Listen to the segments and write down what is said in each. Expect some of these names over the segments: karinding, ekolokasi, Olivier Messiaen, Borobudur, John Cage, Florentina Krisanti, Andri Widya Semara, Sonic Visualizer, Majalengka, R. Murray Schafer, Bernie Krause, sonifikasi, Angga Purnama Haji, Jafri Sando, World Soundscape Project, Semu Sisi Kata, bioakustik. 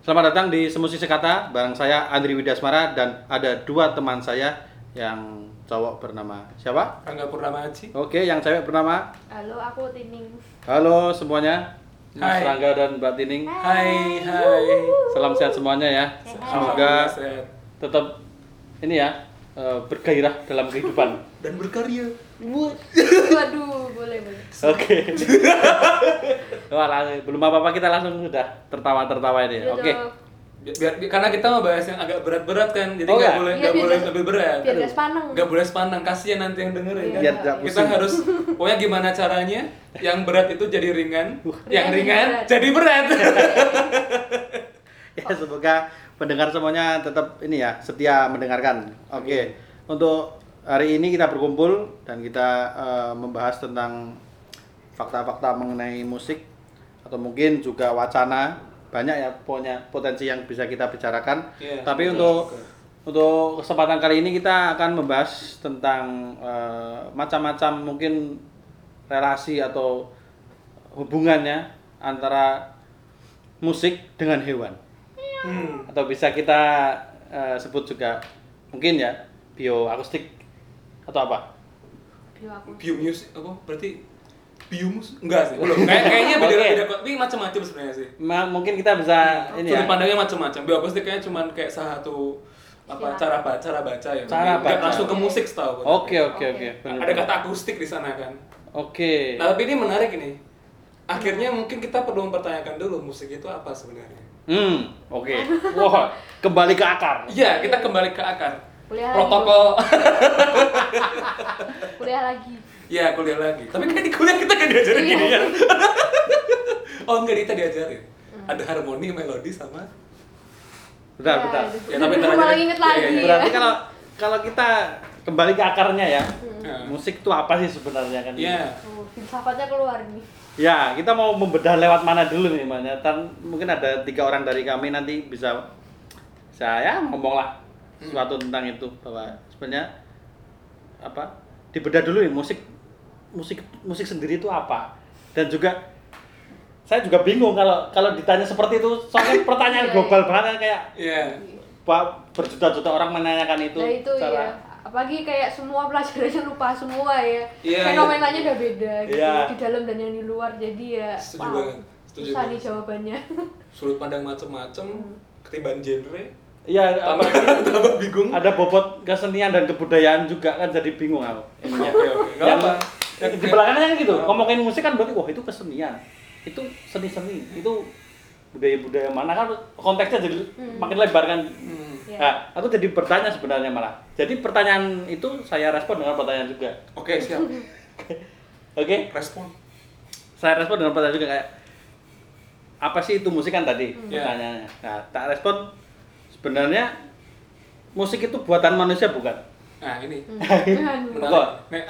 Selamat datang di Semu Sisi Kata, bareng saya Andri Widya Semara dan ada dua teman saya yang cowok bernama siapa? Angga Purnama Haji. Oke, yang cewek bernama? Halo, aku Tining. Halo semuanya. Mas Rangga dan Mbak Tining. Hai, hai. Salam sehat semuanya ya. Semoga tetap ini ya, bergairah dalam kehidupan dan berkarya. Waduh, boleh. Oke. Belum apa-apa kita langsung sudah tertawa-tertawa ini. Oke. Karena kita mau bahas yang agak berat-berat kan, jadi nggak boleh lebih berat. Nggak boleh sepanang, kasihan nanti yang dengerin. Iya. Kan? Kita harus, pokoknya gimana caranya yang berat itu jadi ringan, yang ringan jadi berat. Ya, semoga pendengar semuanya tetap ini ya setia mendengarkan. Oke. Untuk hari ini kita berkumpul dan kita membahas tentang fakta-fakta mengenai musik atau mungkin juga wacana, banyak ya pokoknya potensi yang bisa kita bicarakan. Yeah, tapi untuk kesempatan kali ini kita akan membahas tentang macam-macam mungkin relasi atau hubungannya antara musik dengan hewan. Atau bisa kita sebut juga mungkin ya bioakustik. Atau apa? Biomusik apa? Berarti biomusik? Enggak sih. Kayaknya beda-beda kok. Tapi macam-macam sebenarnya sih. Mungkin kita bisa ini ya. Sudut pandangnya macam-macam. Bioakustik kayaknya cuma kayak satu apa cara baca ya. Enggak langsung ke musik setahu. Oke. Ada kata akustik di sana kan. Oke. Nah, tapi ini menarik ini. Akhirnya mungkin kita perlu mempertanyakan dulu musik itu apa sebenarnya. Oke. Wah, kembali ke akar. Iya, kita kembali ke akar. kuliah lagi tapi kan di kuliah kita kan diajarin gini ya. Oh enggak, kita diajarin ada harmoni, melodi sama bentar ya, tapi inget lagi. Berarti kalau kita kembali ke akarnya ya, musik itu apa sih sebenarnya kan ya. Filsafatnya keluar nih ya, kita mau membedah lewat mana dulu nih Mbak Nyatan. Mungkin ada 3 orang dari kami nanti bisa saya ngomonglah suatu tentang itu, bahwa sebenarnya apa dibedah dulu nih musik sendiri itu apa. Dan juga saya juga bingung kalau ditanya seperti itu, soalnya pertanyaan global banget kayak berjuta-juta orang menanyakan itu. Nah, itu cara, ya. Apalagi kayak semua pelajarannya lupa semua ya. Fenomenanya udah beda gitu di dalam dan yang di luar, jadi ya susah nih jawabannya. Sudut pandang macam-macam, ketiban genre. Iya, tambah bingung. Ada bobot kesenian dan kebudayaan juga kan, jadi bingung aku. Yang di belakangnya kan gitu. Ngomongin musik kan berarti wah itu kesenian, itu seni-seni, itu budaya-budaya mana kan, konteksnya jadi makin lebar kan. Nah, aku jadi bertanya sebenarnya malah. Jadi pertanyaan itu saya respon dengan pertanyaan juga. Oke, siap. Oke. Respon. Saya respon dengan pertanyaan juga kayak apa sih itu musik kan tadi pertanyaannya. Nah, tak respon. Sebenarnya musik itu buatan manusia bukan? Nah ini. Nek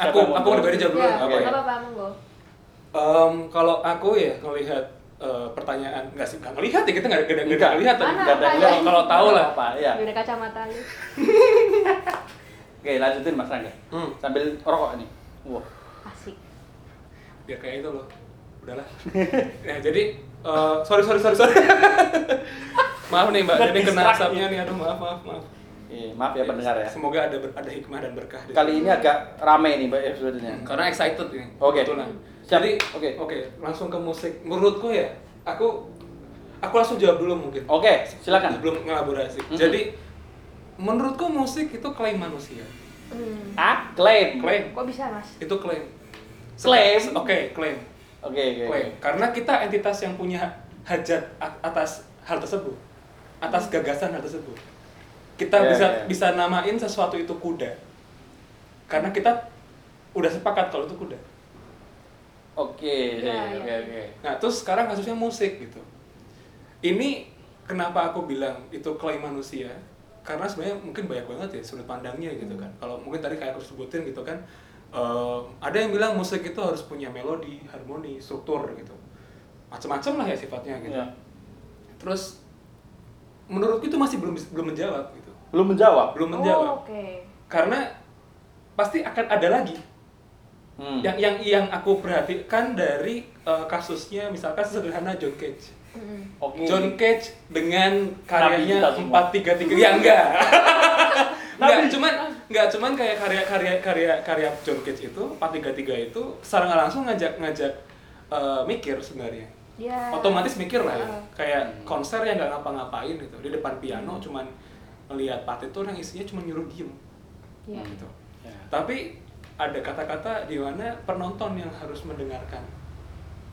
aku berbeda jawab dulu. Apa monggo? Kalau aku ya ngelihat pertanyaan nggak sih? Nggak ngelihat ya, kita nggak ngelihat. Kalau tahu lah apa ya. Beda kacamata lu. Oke, lanjutin Mas Rangga. Sambil rokok nih. Wah. Asik. Biar kayak itu loh. Udahlah. Nah jadi sorry. Maaf nih Mbak, jadi kena asapnya nih, aduh maaf. Iya, maaf ya pendengar ya. Semoga ada hikmah dan berkah. Kali ini agak ramai nih Mbak episodenya. Karena excited ini. Oke. Jadi oke, langsung ke musik. Menurutku ya, aku langsung jawab dulu mungkin. Oke, silakan. Sebelum ngelaborasi. Jadi menurutku musik itu klaim manusia. Klaim. Kok bisa, Mas? Itu klaim. Klaim. Karena kita entitas yang punya hajat atas hal tersebut, atas gagasan hal tersebut. Kita bisa namain sesuatu itu kuda karena kita udah sepakat kalau itu kuda. Oke. Nah terus sekarang kasusnya musik gitu. Ini kenapa aku bilang itu klaim manusia, karena sebenarnya mungkin banyak banget ya sudut pandangnya gitu kan. Kalau mungkin tadi kayak aku sebutin gitu kan, ada yang bilang musik itu harus punya melodi, harmoni, struktur gitu, macam-macam lah ya sifatnya gitu. Terus menurutku itu masih belum menjawab gitu. Belum menjawab. Karena pasti akan ada lagi. Yang aku perhatikan dari kasusnya misalkan sederhana John Cage. Okay. John Cage dengan karyanya 433 ya enggak cuman kayak karya John Cage itu 433 itu secara nggak langsung ngajak mikir sebenarnya. Yeah. Otomatis mikir lah ya. Kayak konser yang nggak ngapa-ngapain gitu. Di depan piano cuman ngelihat partitur yang isinya cuma nyuruh diem. Yeah. Gitu. Yeah. Tapi ada kata-kata di mana penonton yang harus mendengarkan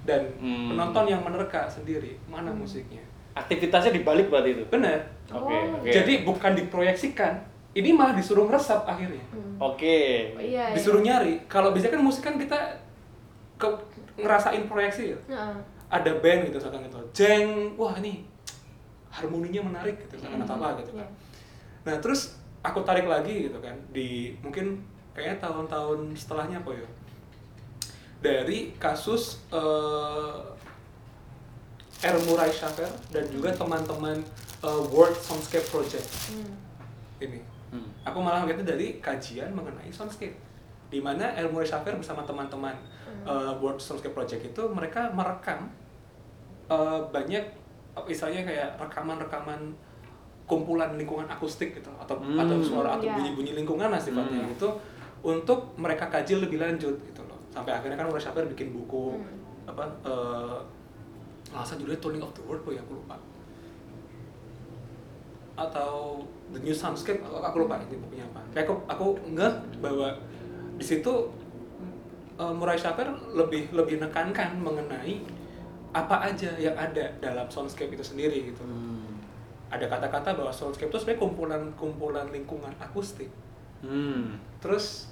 dan penonton yang menerka sendiri mana musiknya. Aktivitasnya dibalik berarti itu. Benar. Oke. Jadi bukan diproyeksikan, ini malah disuruh ngeresap akhirnya. Oke. Okay. Iya, disuruh nyari. Kalau biasanya kan musik kan kita ngerasain proyeksi ya. Ada band gitu misalkan gitu. Jeng, wah ini harmoninya menarik gitu kan atau apa gitu kan. Nah, terus aku tarik lagi gitu kan di mungkin kayaknya tahun-tahun setelahnya apa ya? Dari kasus R. Murray Schafer dan juga teman-teman World Soundscape Project ini. Aku malah ngeliatnya dari kajian mengenai soundscape, di mana R. Murray Schafer bersama teman-teman World Soundscape Project itu mereka merekam banyak, misalnya kayak rekaman-rekaman kumpulan lingkungan akustik gitu atau suara atau bunyi-bunyi lingkungan lah sifatnya itu. Untuk mereka kaji lebih lanjut gitu loh. Sampai akhirnya kan Murray Schafer bikin buku judulnya Turning of the World, aku lupa. Atau The New Soundscape, aku lupa ini bukunya apa. Kayak aku ngeh bahwa di situ Murray Schafer lebih menekankan mengenai apa aja yang ada dalam soundscape itu sendiri gitu. Ada kata-kata bahwa soundscape itu sebenarnya kumpulan lingkungan akustik. Terus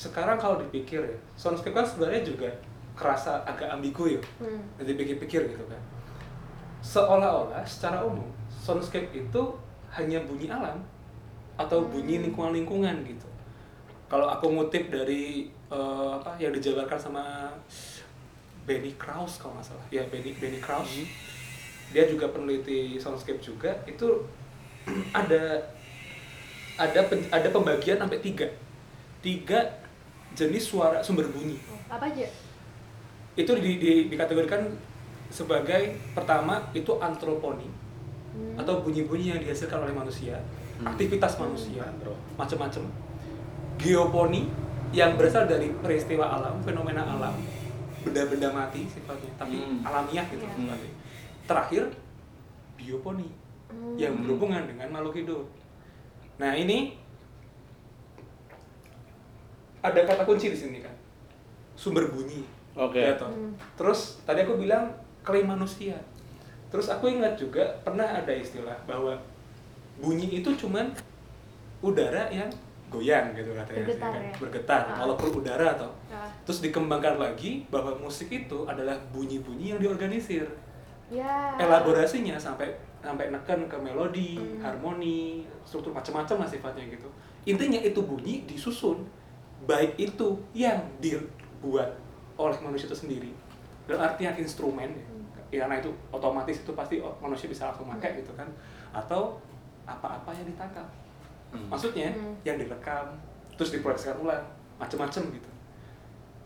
sekarang kalau dipikir ya, soundscape kan sebenarnya juga kerasa agak ambigu ya. Jadi pikir-pikir gitu kan. Seolah-olah secara umum soundscape itu hanya bunyi alam atau bunyi lingkungan-lingkungan gitu. Kalau aku ngutip dari yang dijabarkan sama Bernie Krause kalau nggak salah. Ya Bernie Krause. Dia juga peneliti soundscape juga. Itu ada pembagian sampai tiga jenis suara sumber bunyi. Apa aja? Itu dikategorikan sebagai pertama itu antroponi atau bunyi-bunyi yang dihasilkan oleh manusia, aktivitas manusia, macam-macam. Geoponi yang berasal dari peristiwa alam, fenomena alam, benda-benda mati sifatnya, tapi alamiah gitu. Terakhir bioponi yang berhubungan dengan makhluk hidup. Nah, ini ada kata kunci di sini kan. Sumber bunyi. Oke. Okay. Terus tadi aku bilang klaim manusia. Terus aku ingat juga pernah ada istilah bahwa bunyi itu cuman udara yang goyang gitu katanya. Bergetar. Walaupun udara toh. Terus dikembangkan lagi bahwa musik itu adalah bunyi-bunyi yang diorganisir. Elaborasinya sampai neken ke melodi, harmoni, struktur macam-macam lah sifatnya gitu. Intinya itu bunyi disusun, baik itu yang dibuat oleh manusia itu sendiri. Dalam artian instrumen, karena itu otomatis itu pasti manusia bisa langsung pakai gitu kan. Atau apa-apa yang ditangkap. Maksudnya yang direkam, terus diproyeksikan ulang, macam-macam gitu.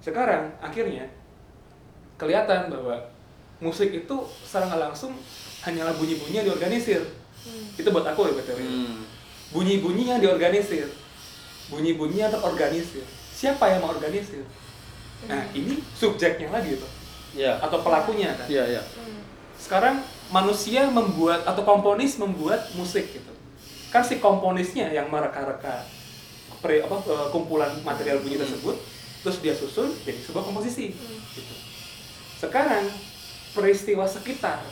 Sekarang akhirnya kelihatan bahwa musik itu secara nggak langsung hanyalah bunyi-bunyi yang diorganisir. Itu buat aku ya BTW. Bunyi-bunyi yang diorganisir, bunyi-bunyi yang terorganisir. Siapa yang mengorganisir? Nah, ini subjeknya lagi itu, atau pelakunya kan. Yeah. Sekarang manusia membuat atau komponis membuat musik gitu. Kan si komponisnya yang mereka-reka kumpulan material bunyi tersebut, terus dia susun jadi sebuah komposisi. Gitu. Sekarang peristiwa sekitar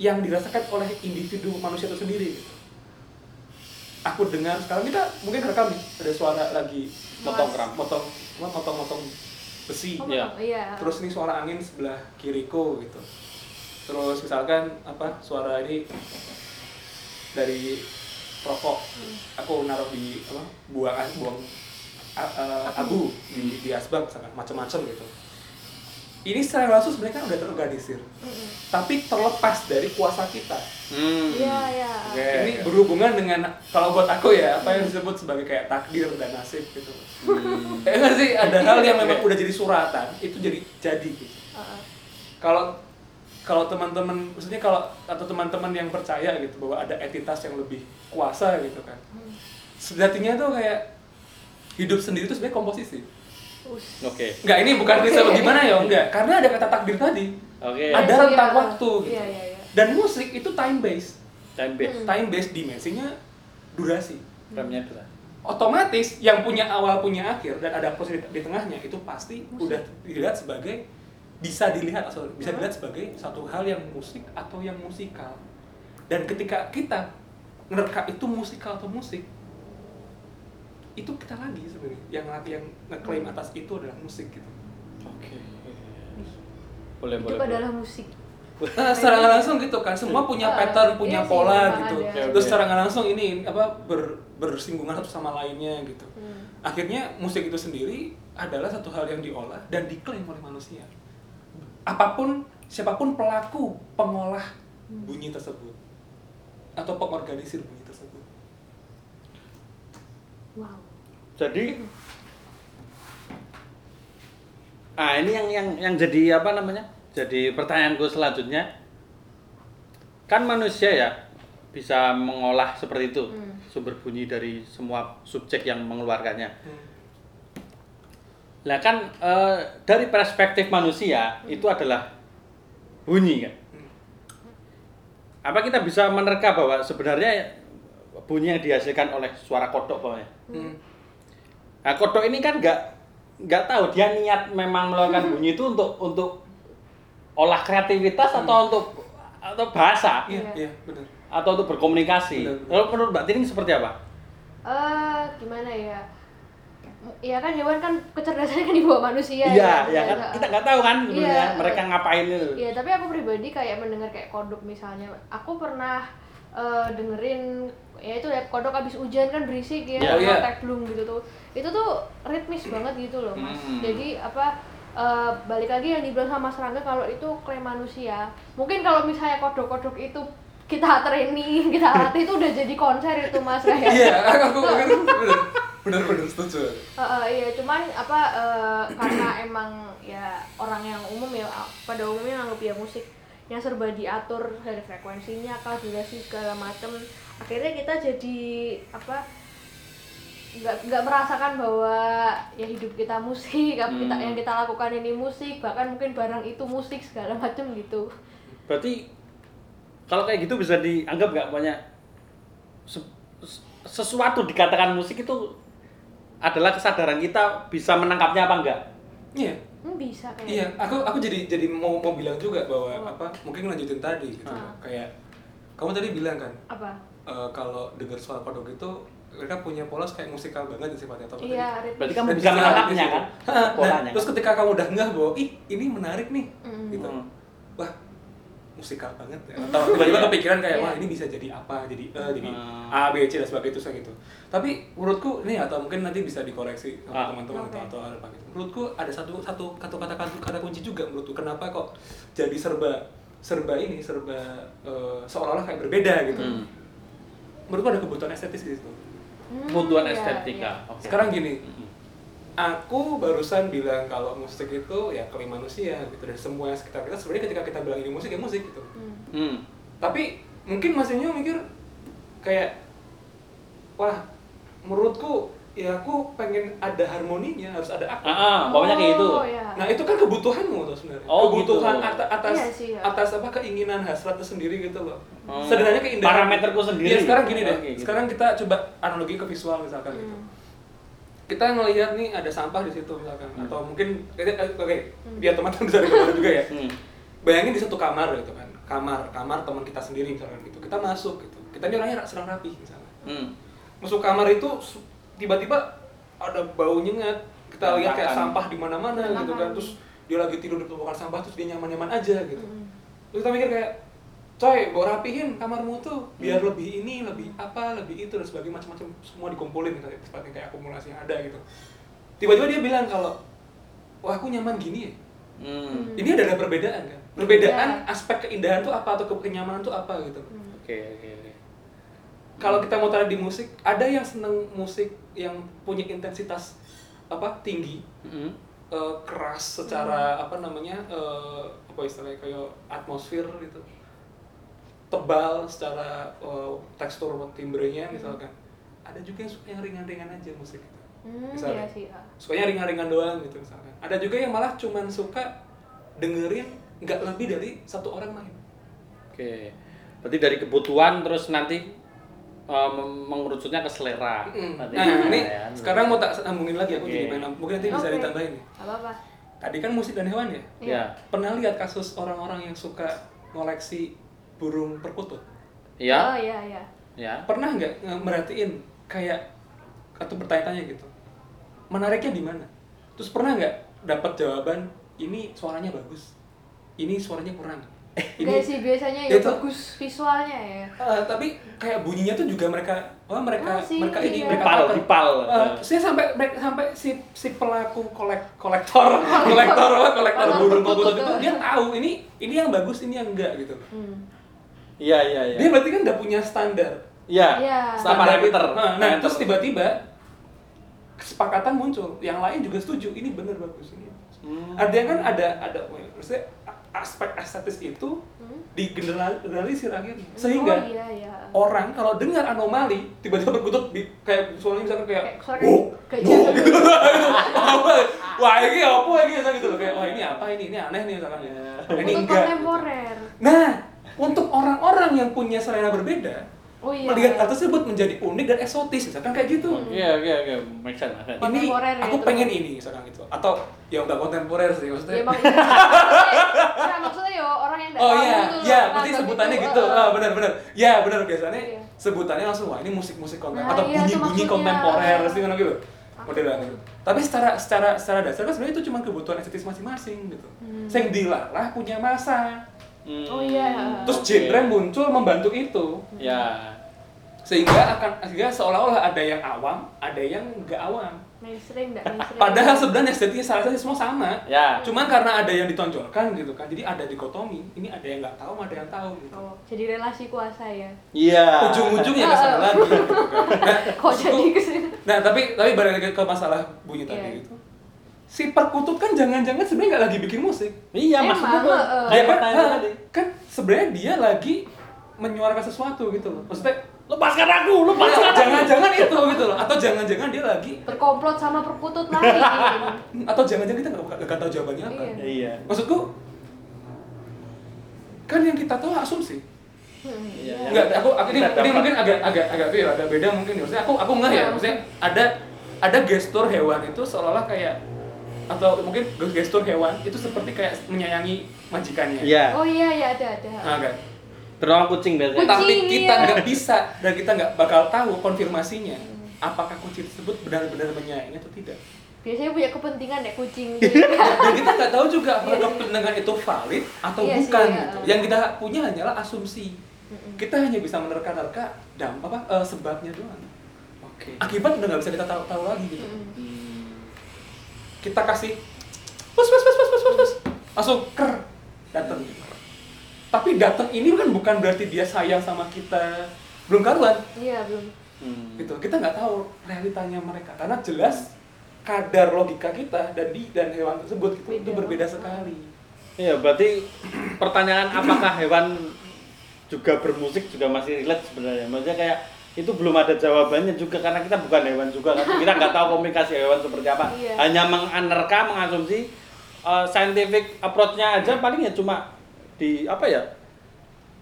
yang dirasakan oleh individu manusia itu sendiri gitu. Aku dengar sekarang kita mungkin rekam nih, ada suara lagi motong besi. Terus ini suara angin sebelah kiriku gitu. Terus misalkan suara ini dari rokok. Aku naruh di buang abu di asbak misalkan, macam-macam gitu. ini secara langsung mereka udah terorganisir, tapi terlepas dari kuasa kita. Ini berhubungan dengan, kalau buat aku ya, apa yang disebut sebagai kayak takdir dan nasib gitu. Enggak sih, ada hal yang memang udah jadi suratan, itu jadi gitu. Kalau teman-teman, maksudnya kalau atau teman-teman yang percaya gitu bahwa ada entitas yang lebih kuasa gitu kan, sejatinya tuh kayak hidup sendiri itu sebenarnya komposisi. Enggak, ini bukan riset gimana ya, enggak. Karena ada kata takdir tadi. Ada rentang waktu gitu. Dan musik itu time based. Time based dimensinya durasi. Remnya itu. Otomatis yang punya awal punya akhir dan ada pos di tengahnya itu pasti musik. Udah dilihat sebagai bisa dilihat sebagai satu hal yang musik atau yang musikal. Dan ketika kita ngereka itu musikal atau musik, itu kita lagi sebenarnya yang ngeklaim atas itu adalah musik gitu. Boleh. Itu adalah musik. Secara nggak langsung gitu kan, semua punya pattern, punya pola gitu. Terus secara nggak langsung ini apa bersinggungan satu sama lainnya gitu. Akhirnya musik itu sendiri adalah satu hal yang diolah dan diklaim oleh manusia. Apapun, siapapun pelaku pengolah bunyi tersebut atau pengorganisir bunyi tersebut. Jadi ini yang jadi apa namanya? Jadi pertanyaanku selanjutnya, kan manusia ya bisa mengolah seperti itu sumber bunyi dari semua subjek yang mengeluarkannya. Nah kan dari perspektif manusia itu adalah bunyi kan. Apa kita bisa menerka bahwa sebenarnya bunyi yang dihasilkan oleh suara kodok pokoknya. Nah, kodok ini kan nggak tahu dia niat memang melakukan bunyi itu untuk olah kreativitas atau bahasa, benar. Atau untuk berkomunikasi. Lalu menurut Mbak Tining seperti apa? Gimana ya? Ya kan hewan kan kecerdasannya kan dibawa manusia. Kan kita nggak tahu kan sebenarnya mereka ngapain itu. Iya, tapi aku pribadi kayak mendengar kayak kodok misalnya, aku pernah dengerin ya itu ya kodok abis hujan kan berisik ya kotak belum gitu tuh, itu tuh ritmis banget gitu loh mas. Jadi apa balik lagi yang dibilang sama Mas Rangga kalau itu klaim manusia, mungkin kalau misalnya kodok-kodok itu kita training, kita latih itu udah jadi konser itu mas kayak. Bener-bener setuju. Iya, cuman apa karena emang ya orang yang umum ya pada umumnya nganggap ya musik yang serba diatur dari frekuensinya, kalkulasi segala macam. Akhirnya kita jadi apa? Nggak merasakan bahwa ya hidup kita musik, yang kita lakukan ini musik, bahkan mungkin barang itu musik segala macam gitu. Berarti kalau kayak gitu bisa dianggap nggak banyak sesuatu dikatakan musik itu adalah kesadaran kita bisa menangkapnya apa enggak? Iya. Bisa kayaknya. Iya, aku jadi mau bilang juga bahwa apa mungkin lanjutin tadi gitu. Kayak kamu tadi bilang kan? Apa? Kalau dengar suara kodok itu mereka punya pola kayak musikal banget sifatnya atau tadi. Iya, berarti kamu bisa menangkapnya kan? Polanya. Terus ketika kamu udah ngeh bahwa ini menarik nih gitu. Wah, musikal banget ya. Atau tiba-tiba kepikiran kayak wah ini bisa jadi apa? Jadi jadi A, B, C dan sebagainya itu gitu. Tapi menurutku ini atau mungkin nanti bisa dikoreksi sama teman-teman atau apa gitu. Menurutku ada satu kata kunci juga menurutku kenapa kok jadi serba seolah-olah kayak berbeda gitu. Menurutku ada kebutuhan estetis di situ. Kebutuhan estetika. Okay. Sekarang gini. Aku barusan bilang kalau musik itu ya klaim manusia gitu dan semua sekitar kita sebenarnya ketika kita bilang ini musik ya musik gitu. Tapi mungkin masihnya mikir kayak wah menurutku ya aku pengen ada harmoninya, harus ada aku. Pokoknya kayak gitu. Nah, itu kan kebutuhanmu tuh sebenarnya. Kebutuhan gitu. Atas apa keinginan hasrat tersendiri gitu loh. Sebenarnya keindahan parameterku sendiri. Ya sekarang gini deh. Gitu. Sekarang kita coba analogi ke visual misalkan gitu. Kita ngelihat nih ada sampah di situ misalkan atau mungkin biar teman-teman bisa diketahui juga ya. Bayangin di satu kamar gitu kan. Kamar teman kita sendiri misalkan gitu. Kita masuk gitu. Kita ini orangnya serang rapi misalkan. Masuk kamar itu tiba-tiba ada bau nyengat, kita lihat kayak sampah di mana-mana gitu kan, terus dia lagi tidur di tumpukan sampah terus dia nyaman-nyaman aja gitu. Terus kita mikir kayak, coy, bawa rapihin kamarmu tuh biar lebih ini, lebih apa, lebih itu dan sebagainya macam-macam semua dikumpulin misalnya, seperti kayak akumulasi yang ada gitu. Tiba-tiba dia bilang kalau, wah aku nyaman gini ya, Ini ada perbedaan kan? Perbedaan aspek keindahan tuh apa atau kenyamanan tuh apa gitu. Oke. Kalau kita mau taruh di musik, ada yang seneng musik yang punya intensitas tinggi, keras secara apa istilahnya kayak atmosfer gitu, tebal secara tekstur timbrenya misalkan. Ada juga yang suka yang ringan-ringan aja musik gitu. Misalnya, sukanya ringan-ringan doang gitu misalkan. Ada juga yang malah cuman suka dengerin nggak lebih dari satu orang main. Oke. Berarti dari kebutuhan terus nanti mengerucutnya ke selera. Nah, ini sekarang mau tak sambungin lagi aku jadi pengen, mungkin nanti bisa ditambahin. Apa-apa? Tadi kan musik dan hewan ya? Iya. Pernah lihat kasus orang-orang yang suka koleksi burung perkutut? Iya. Oh iya. Ya. Pernah nggak merhatiin kayak atau bertanya-tanya gitu? Menariknya di mana? Terus pernah nggak dapat jawaban ini suaranya bagus, ini suaranya kurang? Kayak sih biasanya ya bagus visualnya ya. Tapi kayak bunyinya tuh juga mereka saya sampai si pelaku kolektor burung perkutut itu dia tahu ini yang bagus, ini yang enggak gitu. Iya. Dia berarti kan udah punya standar. Standar parameter. Nah, terus tiba-tiba kesepakatan muncul. Yang lain juga setuju ini benar bagus ini. Artinya kan ada maksudnya aspek estetis itu digeneralisir akhirnya sehingga orang kalau dengar anomali tiba-tiba berkutut kayak suaranya misalkan kayak oh gitu wah ini apa ini gitu loh kayak ini apa ini aneh nih misalkan ini enggak kontemporer. Nah untuk orang-orang yang punya selera berbeda melihat hal tersebut menjadi unik dan eksotis misalkan kayak gitu. Iya, make sense. Ini aku pengen ini misalkan gitu. Atau ya enggak kontemporer sih maksudnya. Ya maksudnya ya orang yang enggak berarti sebutannya gitu. Benar. Ya benar biasanya sebutannya langsung wah ini musik-musik kontemporer atau bunyi-bunyi kontemporer sih kan gitu. Modelannya. Tapi secara dasar sebenarnya itu cuma kebutuhan estetis masing-masing gitu. Sing dilalah punya masa. Terus genre muncul membantu itu. Sehingga seolah-olah ada yang awam, ada yang nggak awam. Mainstream nggak mainstream. Padahal sebenarnya estetiknya salah-salah semua sama. Cuman karena ada yang ditonjolkan gitu kan, jadi ada dikotomi. Ini ada yang nggak tahu, ada yang tahu. Gitu. Oh, jadi relasi kuasa ya. Iya. Ujung-ujungnya kesana lagi. Gitu, kan. Kok jadi kesini? Nah tapi balik ke masalah bunyi tadi itu. Si perkutut kan jangan-jangan sebenarnya nggak lagi bikin musik. Iya, maksudnya kan sebenarnya dia lagi menyuarakan sesuatu gitu loh. Maksudnya lepaskan aku. Jangan-jangan itu gitu loh. Atau jangan-jangan dia lagi berkomplot sama perkutut lagi. Atau jangan-jangan kita nggak tahu jawabannya apa. Iya. Maksudku kan yang kita tahu asumsi. Nggak, aku ini mungkin agak beda mungkin. Maksudnya aku nggak ya. Maksudnya ada gestur hewan itu seolah-olah kayak atau mungkin gestur hewan itu seperti kayak menyayangi majikannya. Ada. Kan? Terutama kucing biasanya. Tapi kita nggak bisa dan kita nggak bakal tahu konfirmasinya apakah kucing tersebut benar-benar menyayangi atau tidak. Biasanya punya kepentingan ya kucing. Dan kita nggak tahu juga apakah kepentingan itu valid atau bukan. Gitu. Yang kita punya hanyalah asumsi. Kita hanya bisa menerka-nerka sebabnya doang. Akibat udah nggak bisa kita tahu lagi gitu. Kita kasih pus langsung ker datang. Tapi datang ini kan bukan berarti dia sayang sama kita, belum karuan. Iya, belum. Gitu. Kita nggak tahu realitanya mereka karena jelas kadar logika kita dan hewan tersebut gitu, itu berbeda sekali. Iya, berarti pertanyaan apakah hewan juga bermusik juga masih relate sebenarnya. Maksudnya kayak itu belum ada jawabannya juga karena kita bukan hewan juga kan, kita nggak tahu komunikasi hewan seperti apa, hanya menganerka, mengasumsi. Scientific approach-nya aja paling ya cuma di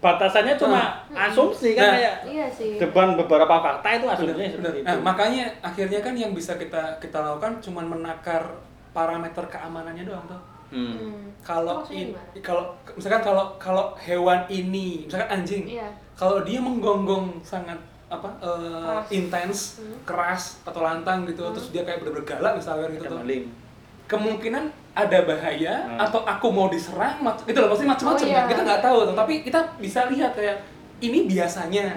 batasannya cuma asumsi kan, kayak depan beberapa fakta itu asumsinya seperti itu. Makanya akhirnya kan yang bisa kita lakukan cuma menakar parameter keamanannya doang tuh. Kalau misalkan kalau hewan ini misalkan anjing, kalau dia menggonggong sangat intens, keras atau lantang gitu, terus dia kayak bener-bener galak misalnya gitu tuh. Kemungkinan ada bahaya atau aku mau diserang, gitu loh, pasti macam-macam kan. Kita nggak tahu tuh, tapi kita bisa lihat kayak ini biasanya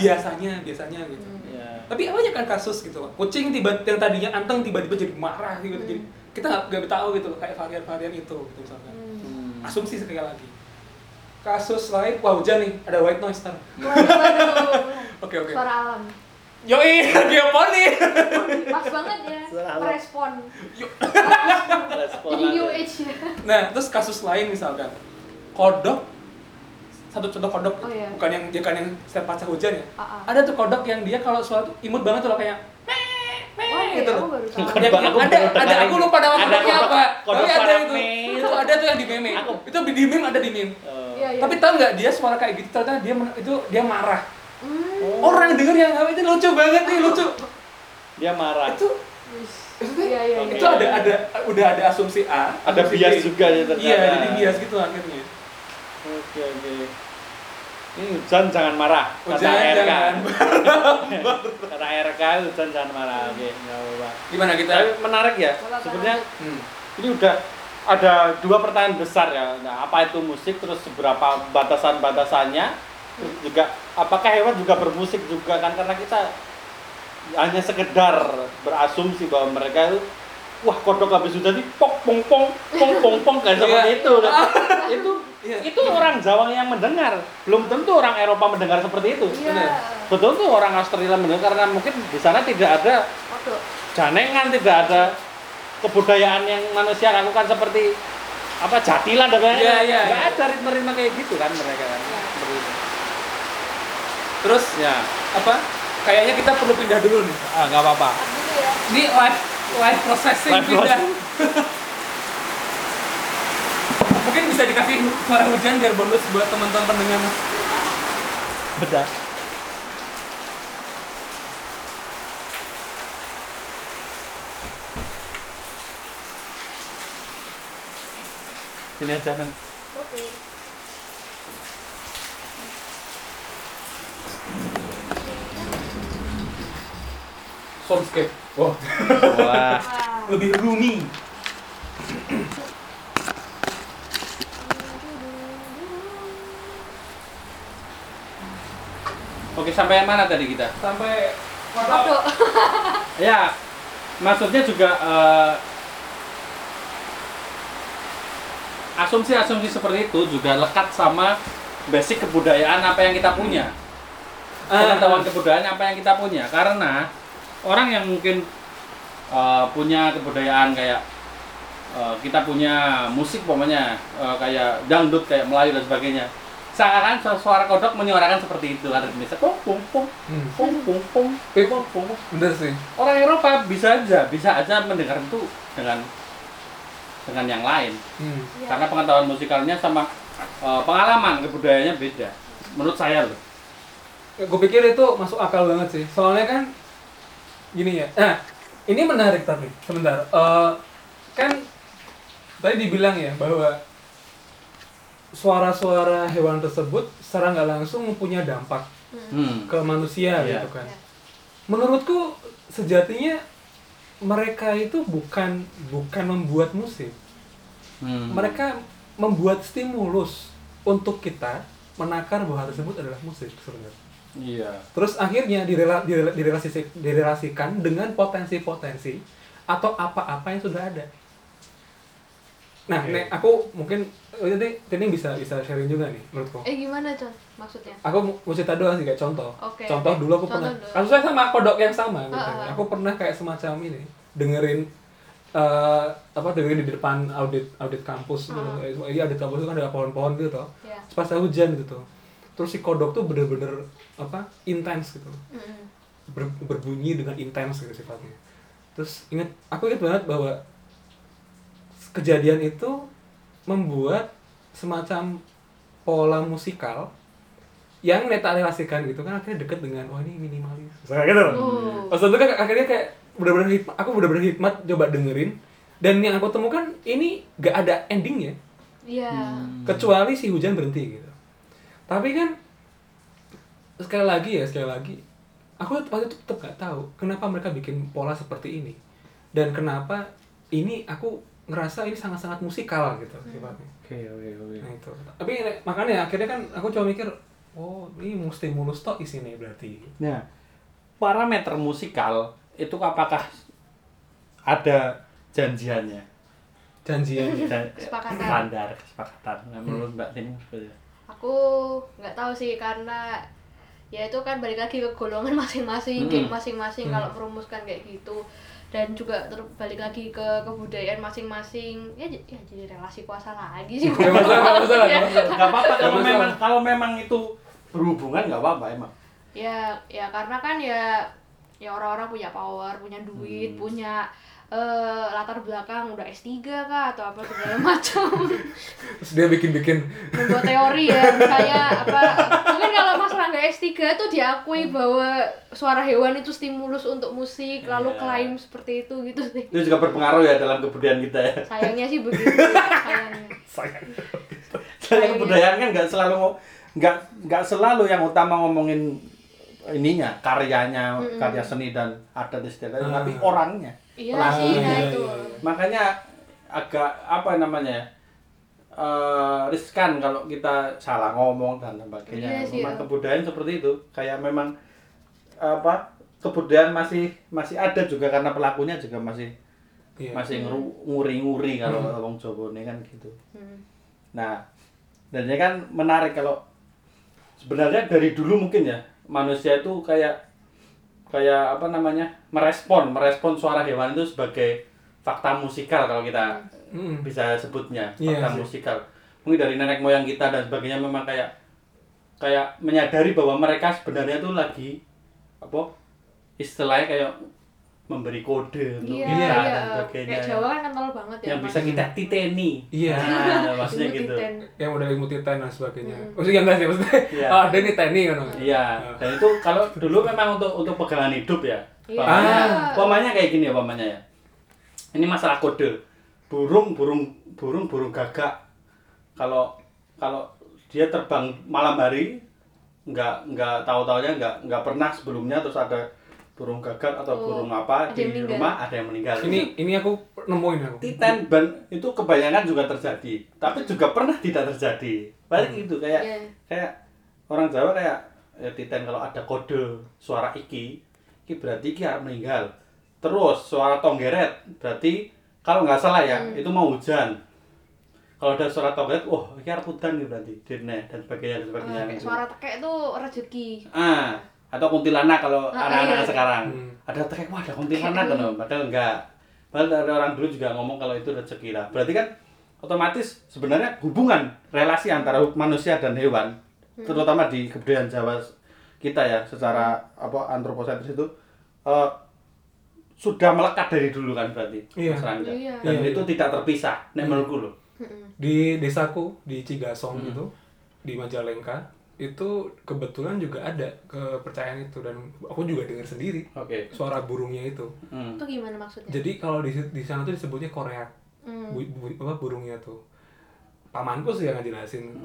gitu. Tapi banyak kan kasus gitu, kucing yang tadinya anteng tiba-tiba jadi marah gitu. Jadi kita nggak tahu gitu kayak varian-varian itu gitu misalkan. Asumsi sekali lagi. Kasus lain, wah hujan nih, ada white noise ntar. Oke. Suara alam. Yoi, geoponi. Pas banget ya, merespon. Jadi new age ya. Nah, terus kasus lain misalkan, kodok. Satu contoh kodok, oh, iya. bukan yang setiap pasca hujan ya. Ada tuh kodok yang dia kalau suara tuh imut banget tuh lah kayak gitu loh. Ada aku lupa nama kodoknya apa. Tapi ada itu. Itu ada tuh yang di meme. Itu di meme ada di meme. Tapi tahu enggak dia suara kayak gitu ternyata dia marah. Orang yang denger yang itu lucu banget nih, lucu. Dia marah. Itu ada asumsi A, ada bias juga ya ternyata. Iya, jadi bias gitu akhirnya. Oke. Ini hujan jangan marah. Kata RK. Kata RK hujan jangan marah. Oke, enggak apa-apa. Gimana kita? Tapi menarik ya. Sebenarnya ini udah ada dua pertanyaan besar ya. Nah, apa itu musik, terus seberapa batasan-batasannya? Terus juga apakah hewan juga bermusik juga kan, karena kita hanya sekedar berasumsi bahwa mereka itu wah kodok habis sudah di pong pong kan seperti itu. Itu orang Jawa yang mendengar, belum tentu orang Eropa mendengar seperti itu. Betul tuh orang Australia mendengar karena mungkin di sana tidak ada janengan, tidak ada kebudayaan yang manusia lakukan seperti apa jatilan dan lain-lain. Nggak ada ritme-ritme kayak gitu kan mereka kan. Terus apa? Kayaknya kita perlu pindah dulu nih. Nggak apa-apa. Ini live processing kita. Mungkin bisa dikasih suara hujan biar bonus buat teman-teman pendengar. Bedah. Sini aja, Neng. Oke. Soundscape. Wah. Lebih roomy. Oke, sampai mana tadi kita? Sampai kodok. Ya, maksudnya juga asumsi-asumsi seperti itu juga lekat sama basic kebudayaan apa yang kita punya. Pengetahuan kebudayaan apa yang kita punya, karena orang yang mungkin punya kebudayaan kayak kita punya musik pokoknya kayak dangdut, kayak Melayu dan sebagainya. Seakan-akan suara kodok menyuarakan seperti itu, ada bisa pong pong. Bener sih. Orang Eropa bisa aja mendengar itu dengan yang lain. Karena pengetahuan musikalnya sama pengalaman kebudayaannya beda. Menurut saya loh. Gue pikir itu masuk akal banget sih. Soalnya kan gini ya. Nah, ini menarik tapi sebentar. Kan tadi dibilang ya bahwa suara-suara hewan tersebut secara nggak langsung mempunyai dampak ke manusia gitu kan. Menurutku sejatinya mereka itu bukan membuat musik. Mereka membuat stimulus untuk kita menakar bahwa hal tersebut adalah musik sebenarnya. Terus akhirnya direlasikan dengan potensi-potensi atau apa-apa yang sudah ada. Nah, Nek, aku mungkin ini bisa sharing juga nih menurutku. Gimana, Con? Maksudnya? Aku mesti cerita doang sih kayak contoh. Contoh dulu aku pernah. Kasusnya sama kodok yang sama misalnya. Aku pernah kayak semacam ini dengerin di depan audit kampus gitu. Iya, audit kampus itu kan ada pohon-pohon gitu toh. Pas hujan gitu toh. Terus si kodok tuh bener-bener intens gitu, berbunyi dengan intens gitu sifatnya. Terus aku ingat banget bahwa kejadian itu membuat semacam pola musikal yang neta relasikan gitu kan, akhirnya deket dengan wah ini minimalis kayak gitu. Maksud itu kan akhirnya kayak bener-bener hikmat coba dengerin, dan yang aku temukan ini gak ada endingnya, kecuali si hujan berhenti gitu. Tapi kan sekali lagi aku waktu itu tetap nggak tahu kenapa mereka bikin pola seperti ini dan kenapa ini aku ngerasa ini sangat-sangat musikal gitu sifatnya. Okay. Nah itu. Tapi makanya akhirnya kan aku coba mikir, ini stimulus tok isinya berarti. Nah, parameter musikal itu apakah ada janjiannya. Janjiannya. Kesepakatan. Standar, kesepakatan. Nah, menurut Mbak Tin seperti apa? Aku nggak tahu sih, karena ya itu kan balik lagi ke golongan masing-masing, geng masing-masing kalau merumuskan kayak gitu, dan juga balik lagi ke kebudayaan masing-masing. Ya jadi relasi kuasa lagi sih. Nggak apa-apa kalau memang itu berhubungan, nggak apa-apa emang. Ya karena kan ya orang-orang punya power, punya duit, punya latar belakang udah S3 kah atau apa segala macam. Terus dia membuat teori ya, misalnya apa, mungkin kalau Mas Rangga S3 tuh diakui bahwa suara hewan itu stimulus untuk musik, lalu klaim seperti itu gitu sih. Itu juga berpengaruh ya dalam kebudayaan kita ya. Sayangnya sih begitu. Sayangnya kebudayaan kan nggak selalu yang utama ngomongin ininya, karyanya, karya seni dan adat istilah, tapi orangnya. Iya sih, nah itu. Makanya agak riskan kalau kita salah ngomong dan sebagainya. Memang kebudayaan seperti itu, kayak memang kebudayaan masih ada juga karena pelakunya juga masih nguri-nguri kalau wong Jawa ini kan gitu. Nah, dan ini kan menarik kalau sebenarnya dari dulu mungkin ya manusia itu kayak merespon suara hewan itu sebagai fakta musikal kalau kita bisa sebutnya, fakta musikal. Mungkin dari nenek moyang kita dan sebagainya memang kayak menyadari bahwa mereka sebenarnya tuh lagi apa istilahnya kayak memberi kode untuk kita dan sebagainya. Kayak Jawa kan kental banget ya. Yang bisa kita titeni. Iya. Nah, maksudnya gitu. Yang udah ilmu titen dan sebagainya. Maksudnya enggak sih maksudnya. Ada ini titeni kan. Iya. Dan itu kalau dulu memang untuk pegangan hidup ya. Pamanya kayak gini ya pamanya ya. Ini masalah kode. Burung gagak. Kalau dia terbang malam hari enggak tahu-taunya enggak pernah sebelumnya, terus ada burung gagak atau burung apa di rumah ada yang meninggal. Ini aku nemuin aku. Titen ban itu kebanyakan juga terjadi, tapi juga pernah tidak terjadi. Balik itu kayak orang Jawa kayak ya titen kalau ada kode suara iki berarti iki harus meninggal. Terus suara tonggeret berarti kalau nggak salah ya itu mau hujan. Kalau ada suara tonggeret, iki harus udan berarti dirne dan sebagainya. Gitu. Suara tekek itu rezeki. Atau kuntilanak kalau anak-anak sekarang. Ada tekek, ada kuntilanak kan? Padahal enggak. Padahal ada orang dulu juga ngomong kalau itu rezeki lah. Berarti kan otomatis sebenarnya hubungan relasi antara manusia dan hewan, terutama di kebudayaan Jawa kita ya, secara antroposentris itu sudah melekat dari dulu kan berarti. Dan itu tidak terpisah nek menurutku loh. Di desaku di Cigasong itu, di Majalengka itu kebetulan juga ada kepercayaan itu, dan aku juga dengar sendiri suara burungnya itu. Itu gimana maksudnya? Jadi kalau di sana tuh disebutnya koreak, burungnya tuh. Pamanku sih yang ngejelasin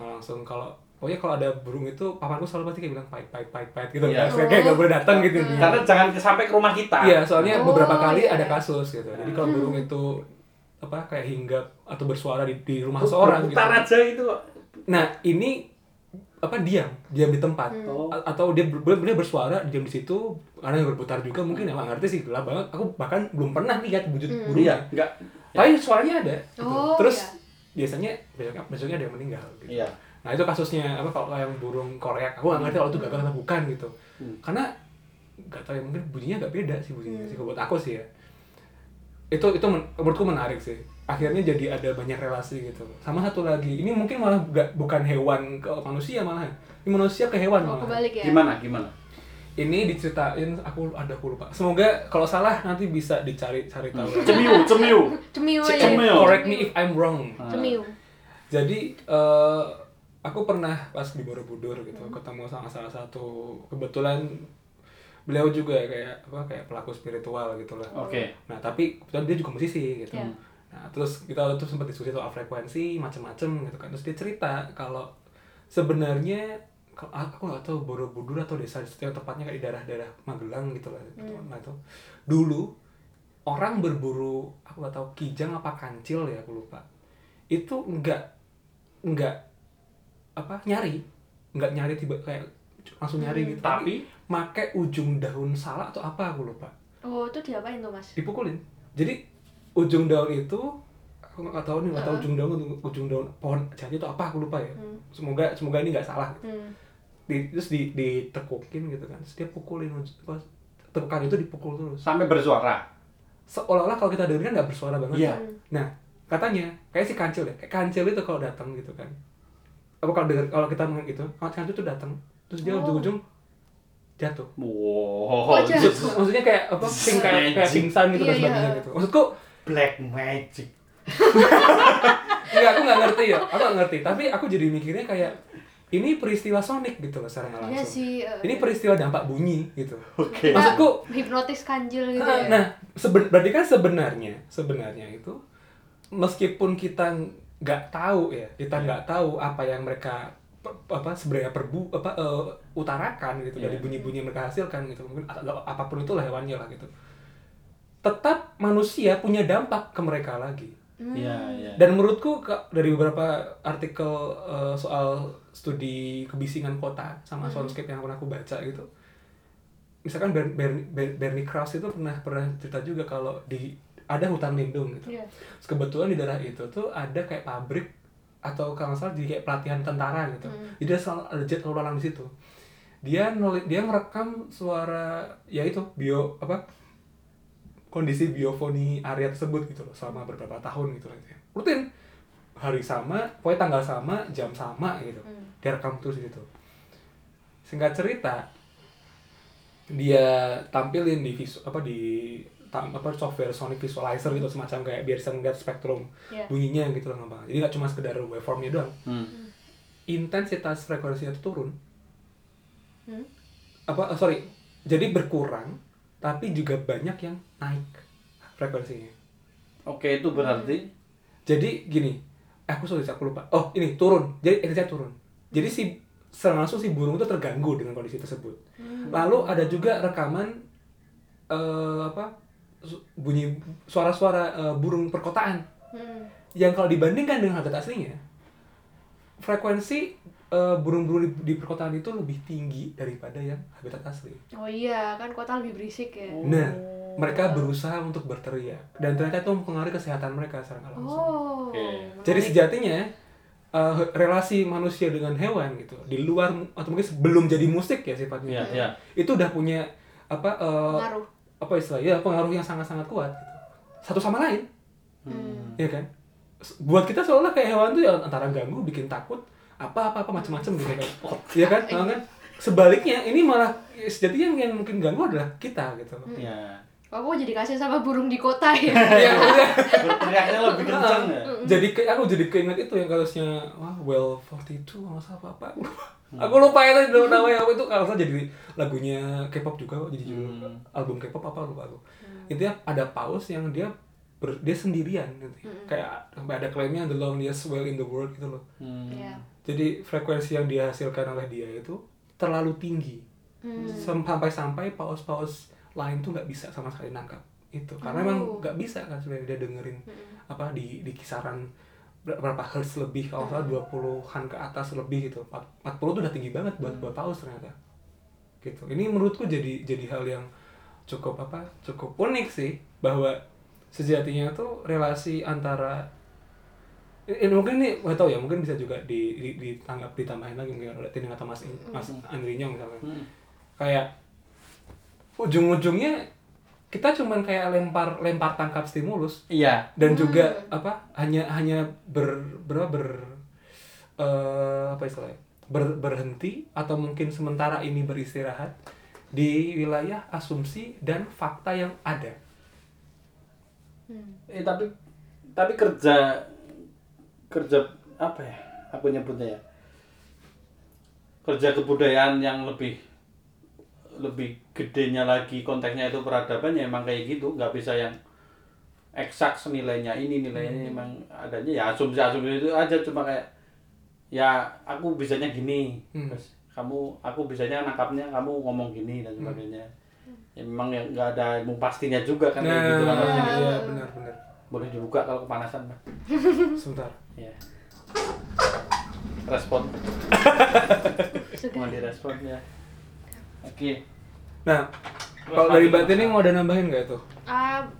langsung kalau kalau ada burung itu pamanku selalu pasti kayak bilang pait gitu. Kayak gak boleh datang gitu. Karena jangan sampai ke rumah kita. Iya, soalnya beberapa kali ada kasus gitu. Jadi kalau burung itu kayak hinggap atau bersuara di rumah seorang gitu. Putar aja itu. Nah, ini diam di tempat atau dia benar-benar bersuara diam di situ karena berputar juga mungkin emang ngerti sih gelap banget. Aku bahkan belum pernah lihat wujud burungnya, tapi suaranya ada gitu. Terus biasanya besoknya ada yang meninggal gitu. Nah itu kasusnya kalau yang burung koreak aku nggak ngerti kalau itu gagal atau bukan gitu, karena nggak tahu ya, mungkin bunyinya agak beda sih bunyinya sih buat aku sih ya. Itu menurutku menarik sih, akhirnya jadi ada banyak relasi gitu. Sama satu lagi, ini mungkin malah bukan hewan ke manusia malah. Ini manusia ke hewan malah. Kebalik ya? Gimana? Ini diceritain, aku lupa. Semoga kalau salah nanti bisa dicari tahu. Cemiu. Correct me if I'm wrong. Cemiu. Jadi aku pernah pas di Borobudur gitu, ketemu sama salah satu, kebetulan beliau juga kayak pelaku spiritual gitulah. Nah, tapi kebetulan dia juga musisi gitu. Yeah. Nah, terus kita tuh sempat diskusi soal frekuensi macam-macam gitu kan. Terus dia cerita kalau sebenarnya aku nggak tahu Borobudur atau desa setiap tepatnya kayak di daerah-daerah Magelang gitu lah. Nah, itu dulu orang berburu aku nggak tahu kijang apa kancil ya, aku lupa. Itu nggak nyari tiba kayak langsung nyari gitu. Tapi pakai ujung daun salak atau apa aku lupa. Oh, itu diapain tuh, Mas? Dipukulin. Jadi ujung daun itu aku nggak tahu nih, nggak tahu ujung daun pohon jati itu apa, aku lupa ya. Semoga ini nggak salah gitu. Terus ditekukin gitu kan, setiap pukulin tekukan itu dipukul terus sampai bersuara, seolah-olah kalau kita dengerin nggak bersuara banget. Yeah. Nah katanya kayak si kancil ya, kancil itu kalau datang gitu kan, apa kalau denger, kalau kita ngomong gitu, kancil itu datang terus dia ujung-ujung jatuh. Wow. Jatuh. Maksudnya kayak apa? Kayak pingsan gitu dan sebagainya gitu. Maksudku black magic. Enggak, aku nggak ngerti ya. Aku nggak ngerti. Tapi aku jadi mikirnya kayak ini peristiwa sonik gitu loh secara langsung. Iya sih. Ini peristiwa dampak bunyi gitu. Oke. Okay. Maksudku hipnotis kancil gitu. Ya. Nah, berarti kan sebenarnya itu meskipun kita nggak tahu ya, kita nggak tahu apa yang mereka sebenarnya utarakan gitu, dari bunyi-bunyi yang mereka hasilkan gitu, mungkin apapun itulah hewannya lah gitu, tetap manusia punya dampak ke mereka lagi. Dan menurutku dari beberapa artikel soal studi kebisingan kota sama soundscape yang pernah aku baca gitu, misalkan Bernie Krause itu pernah cerita juga kalau ada hutan lindung gitu, terus kebetulan di daerah itu tuh ada kayak pabrik atau kalau nggak salah jadi kayak pelatihan tentara gitu, jadi ada jet lalu-lalang di situ, dia merekam suara ya itu kondisi biofoni area tersebut gitu loh selama beberapa tahun gitu loh, rutin hari sama, pokoknya tanggal sama, jam sama gitu, dia rekam terus gitu. Singkat cerita dia tampilin di software sonic visualizer gitu, semacam kayak biar bisa melihat spektrum bunyinya gitu loh, gampang. Jadi gak cuma sekedar waveformnya doang. Intensitas frekuensinya itu turun. Jadi berkurang, tapi juga banyak yang naik frekuensinya. Oke, itu berarti jadi gini, aku lupa. Oh, ini turun. Jadi intensitasnya turun. Jadi langsung si burung itu terganggu dengan kondisi tersebut. Lalu ada juga rekaman bunyi suara-suara burung perkotaan yang kalau dibandingkan dengan habitat aslinya, frekuensi burung-burung di perkotaan itu lebih tinggi daripada yang habitat asli. Oh iya, kan kota lebih berisik ya. Nah, mereka berusaha untuk berteriak dan ternyata itu mempengaruhi kesehatan mereka secara langsung. Jadi sejatinya relasi manusia dengan hewan gitu, di luar atau mungkin sebelum jadi musik ya sifatnya, itu udah punya pengaruh yang sangat-sangat kuat gitu, satu sama lain. Ya kan, buat kita seolah kayak hewan tuh ya, antara ganggu, bikin takut, apa macam-macam gitu kan. Ya kan, kan sebaliknya ini malah sejatinya yang mungkin ganggu adalah kita gitu. Aku jadi kasihan sama burung di kota ya. Berteriaknya lebih kencang ya. Jadi keinget itu yang kasusnya Well 42 apa-apa. Aku lupa itu namanya apa itu, kalau salah jadi lagunya K-pop juga, jadi judul album K-pop apa lupa aku. Intinya ada paus yang dia sendirian nanti. Kayak sampai ada klaimnya the loneliest whale in the world gitu loh. Jadi frekuensi yang dihasilkan oleh dia itu terlalu tinggi. Sampai paus-paus lain tuh nggak bisa sama sekali nangkap itu, karena emang nggak bisa kan sebenarnya dia dengerin di kisaran berapa hertz lebih, kalau salah 20-an ke atas lebih gitu, 40 tuh udah tinggi banget buat paus ternyata gitu. Ini menurutku jadi hal yang cukup unik sih, bahwa sejatinya tuh relasi antara mungkin ini nggak tahu ya, mungkin bisa juga ditambahin lagi mungkin oleh Tini atau Mas Andri Nyong misalnya, kayak ujung-ujungnya kita cuman kayak lempar tangkap stimulus. Iya. Dan juga hanya berhenti atau mungkin sementara ini beristirahat di wilayah asumsi dan fakta yang ada. Tapi kerja apa ya? Aku nyebutnya ya. Kerja kebudayaan yang lebih gedenya lagi konteksnya itu peradabannya, emang kayak gitu, nggak bisa yang eksak nilainya ini nilainya, emang adanya ya asumsi itu aja, cuma kayak ya aku bisanya gini, terus aku bisanya nangkapnya kamu ngomong gini dan sebagainya. Ya memang ya nggak ada ilmu pastinya juga kan, kayak gitu kan. Iya, benar boleh dibuka kalau kepanasan Pak. Sebentar ya respon. Mau diresponnya. Oke. Nah, kalau dari Mbak Tini mau ada nambahin nggak itu?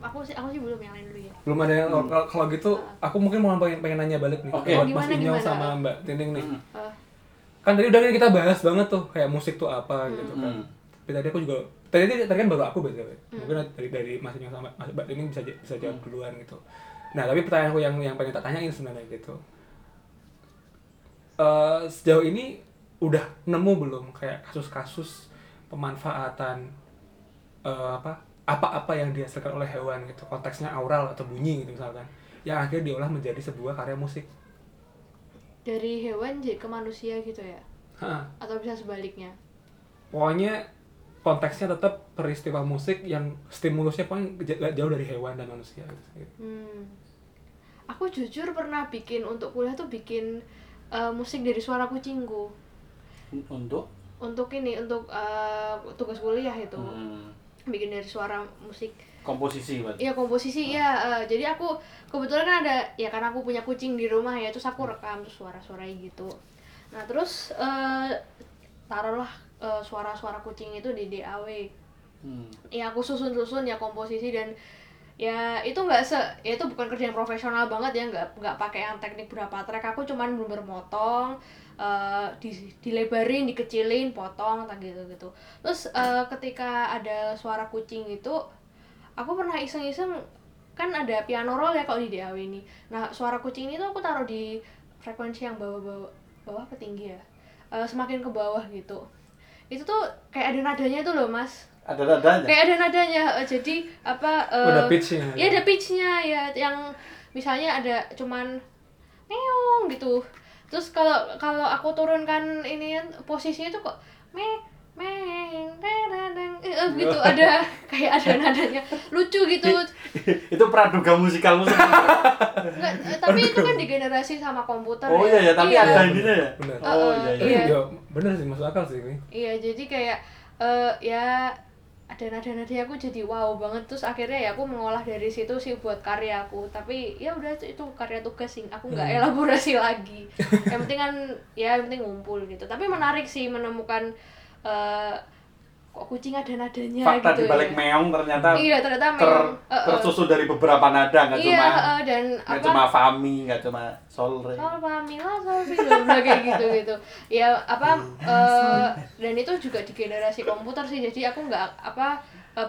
Aku sih belum, yang lain dulu ya. Belum ada yang kalau gitu aku mungkin mau pengen nanya balik nih buat Mas Inyong sama Mbak Tinding nih. Kan tadi udah kita bahas banget tuh kayak musik tuh apa gitu kan. Tapi tadi aku juga tadi kan baru aku baca. Mungkin dari Mas Inyong sama Mbak Tinding bisa jawab duluan gitu. Nah, tapi pertanyaanku yang pengen tak tanyain sebenarnya gitu. Sejauh ini udah nemu belum kayak kasus-kasus pemanfaatan apa-apa yang dihasilkan oleh hewan gitu, konteksnya aural atau bunyi gitu misalkan, yang akhirnya diolah menjadi sebuah karya musik dari hewan jadi ke manusia gitu ya? Atau bisa sebaliknya? Pokoknya konteksnya tetap peristiwa musik yang stimulusnya paling jauh dari hewan dan manusia gitu. Aku jujur pernah bikin untuk kuliah tuh bikin musik dari suara kucingku untuk ini untuk tugas kuliah itu. Bikin dari suara musik komposisi banget. Iya komposisi ya. Jadi aku kebetulan kan ada ya karena aku punya kucing di rumah ya, terus aku rekam terus suara-suara gitu. Nah terus taruhlah suara-suara kucing itu di DAW. Ya aku susun-susun ya komposisi dan ya itu nggak ya itu bukan kerjaan profesional banget ya, nggak pakai yang teknik berapa track, aku cuman bener-bener motong, dilebarin, dikecilin, potong, gitu. Terus ketika ada suara kucing itu, aku pernah iseng-iseng kan ada piano roll ya kalau di DAW ini. Nah suara kucing itu aku taruh di frekuensi yang bawah ke tinggi ya, semakin ke bawah gitu. Itu tuh kayak ada nadanya itu loh Mas. Kayak ada nadanya, jadi apa? Ada pitch-nya. Iya ada pitch-nya ya, yang misalnya ada cuman meong gitu. Terus kalau aku turunkan ini posisinya itu kok gitu ada kayak ada nadanya, lucu gitu. Itu praduga musikalmu sebenarnya. Tapi itu kan digenerasi sama komputer. Oh iya ya, tapi ada ininya ya. Oh iya iya. Bener sih, masuk akal sih ini. Iya, jadi kayak ya ada nada-nadanya aku jadi wow banget. Terus akhirnya ya aku mengolah dari situ sih buat karya aku. Tapi ya udah itu karya tugas sih, aku nggak elaborasi lagi. Yang penting kan ya yang penting ngumpul gitu. Tapi menarik sih menemukan kok kucing ada nadanya. Fakta gitu dibalik ya. Meong ternyata iya, ternyata meong tersusun dari beberapa nada, nggak iya, cuma Fami, nggak cuma Sol Re. Sol Fami lah, Sol Re kayak gitu. Ya apa dan itu juga di generasi komputer sih, jadi aku nggak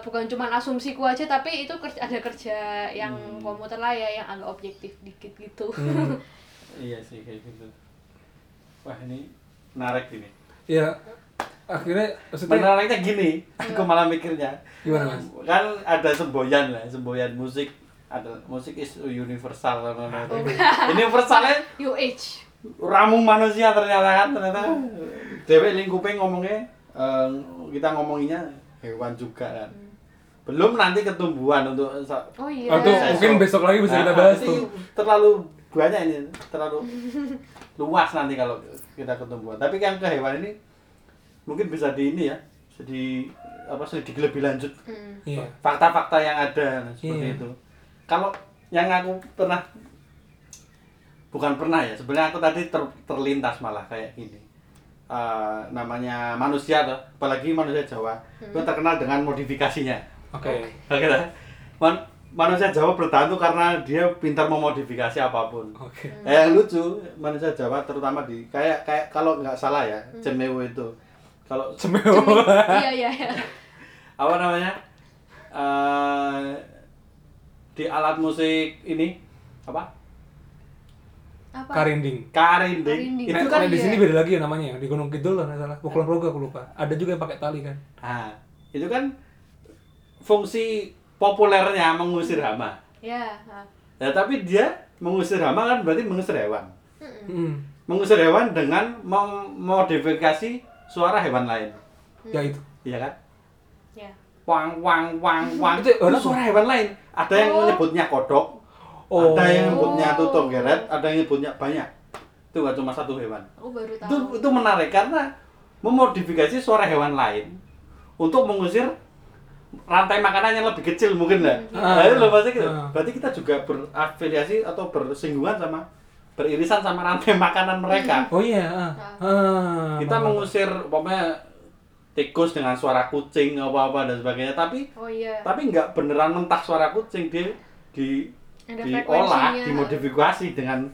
bukan cuma asumsiku aja, tapi itu ada kerja yang komputer lah ya, yang agak objektif dikit gitu. Iya sih kayak gitu. Wah ini menarik ini. Iya. Akhirnya menariknya gini, aku malah mikirnya gimana Mas? Kan ada semboyan lah, semboyan musik, ada musik is universal namanya. Universalnya ramu manusia ternyata kan, ternyata dewek lingkuping ngomongnya kita ngomonginnya hewan juga kan. Belum nanti ketumbuhan untuk mungkin besok lagi bisa kita bahas tuh. Terlalu banyak ini, terlalu luas nanti kalau kita ketumbuhan. Tapi yang ke hewan ini mungkin bisa di ini ya, jadi sedikit lebih lanjut fakta-fakta yang ada seperti itu. Kalau yang aku bukan pernah ya sebenarnya aku tadi terlintas malah kayak ini namanya manusia tuh, apalagi manusia Jawa itu terkenal dengan modifikasinya. Manusia Jawa bertahan tuh karena dia pintar memodifikasi apapun. Yang lucu manusia Jawa terutama di kayak kalau nggak salah ya Jenewo itu. Kalau Jenewo. Iya. Apa namanya? Di alat musik ini apa? Karinding. Itu kan di sini beda lagi ya namanya. Di Gunung Kidul lah enggak salah. Pukulan roga aku lupa. Ada juga yang pakai tali kan. Ah, itu kan fungsi populernya mengusir hama. Iya, nah, tapi dia mengusir hama kan berarti mengusir hewan. Mengusir hewan dengan memodifikasi suara hewan lain. Ya itu. Iya kan? Iya. Wang wang wang wang itu suara hewan lain. Ada yang menyebutnya kodok. Ada yang menyebutnya tutung geret, ada yang menyebutnya banyak. Itu enggak cuma satu hewan. Aku baru tahu. Itu menarik karena memodifikasi suara hewan lain untuk mengusir rantai makanan yang lebih kecil mungkin lah. Itu loh pasti gitu. Berarti kita juga berafiliasi atau bersinggungan sama beririsan sama rantai makanan mereka. Oh iya. Kita mengusir umpamanya tikus dengan suara kucing dan sebagainya. Tapi nggak beneran mentah suara kucing, dia di diolah, dimodifikasi dengan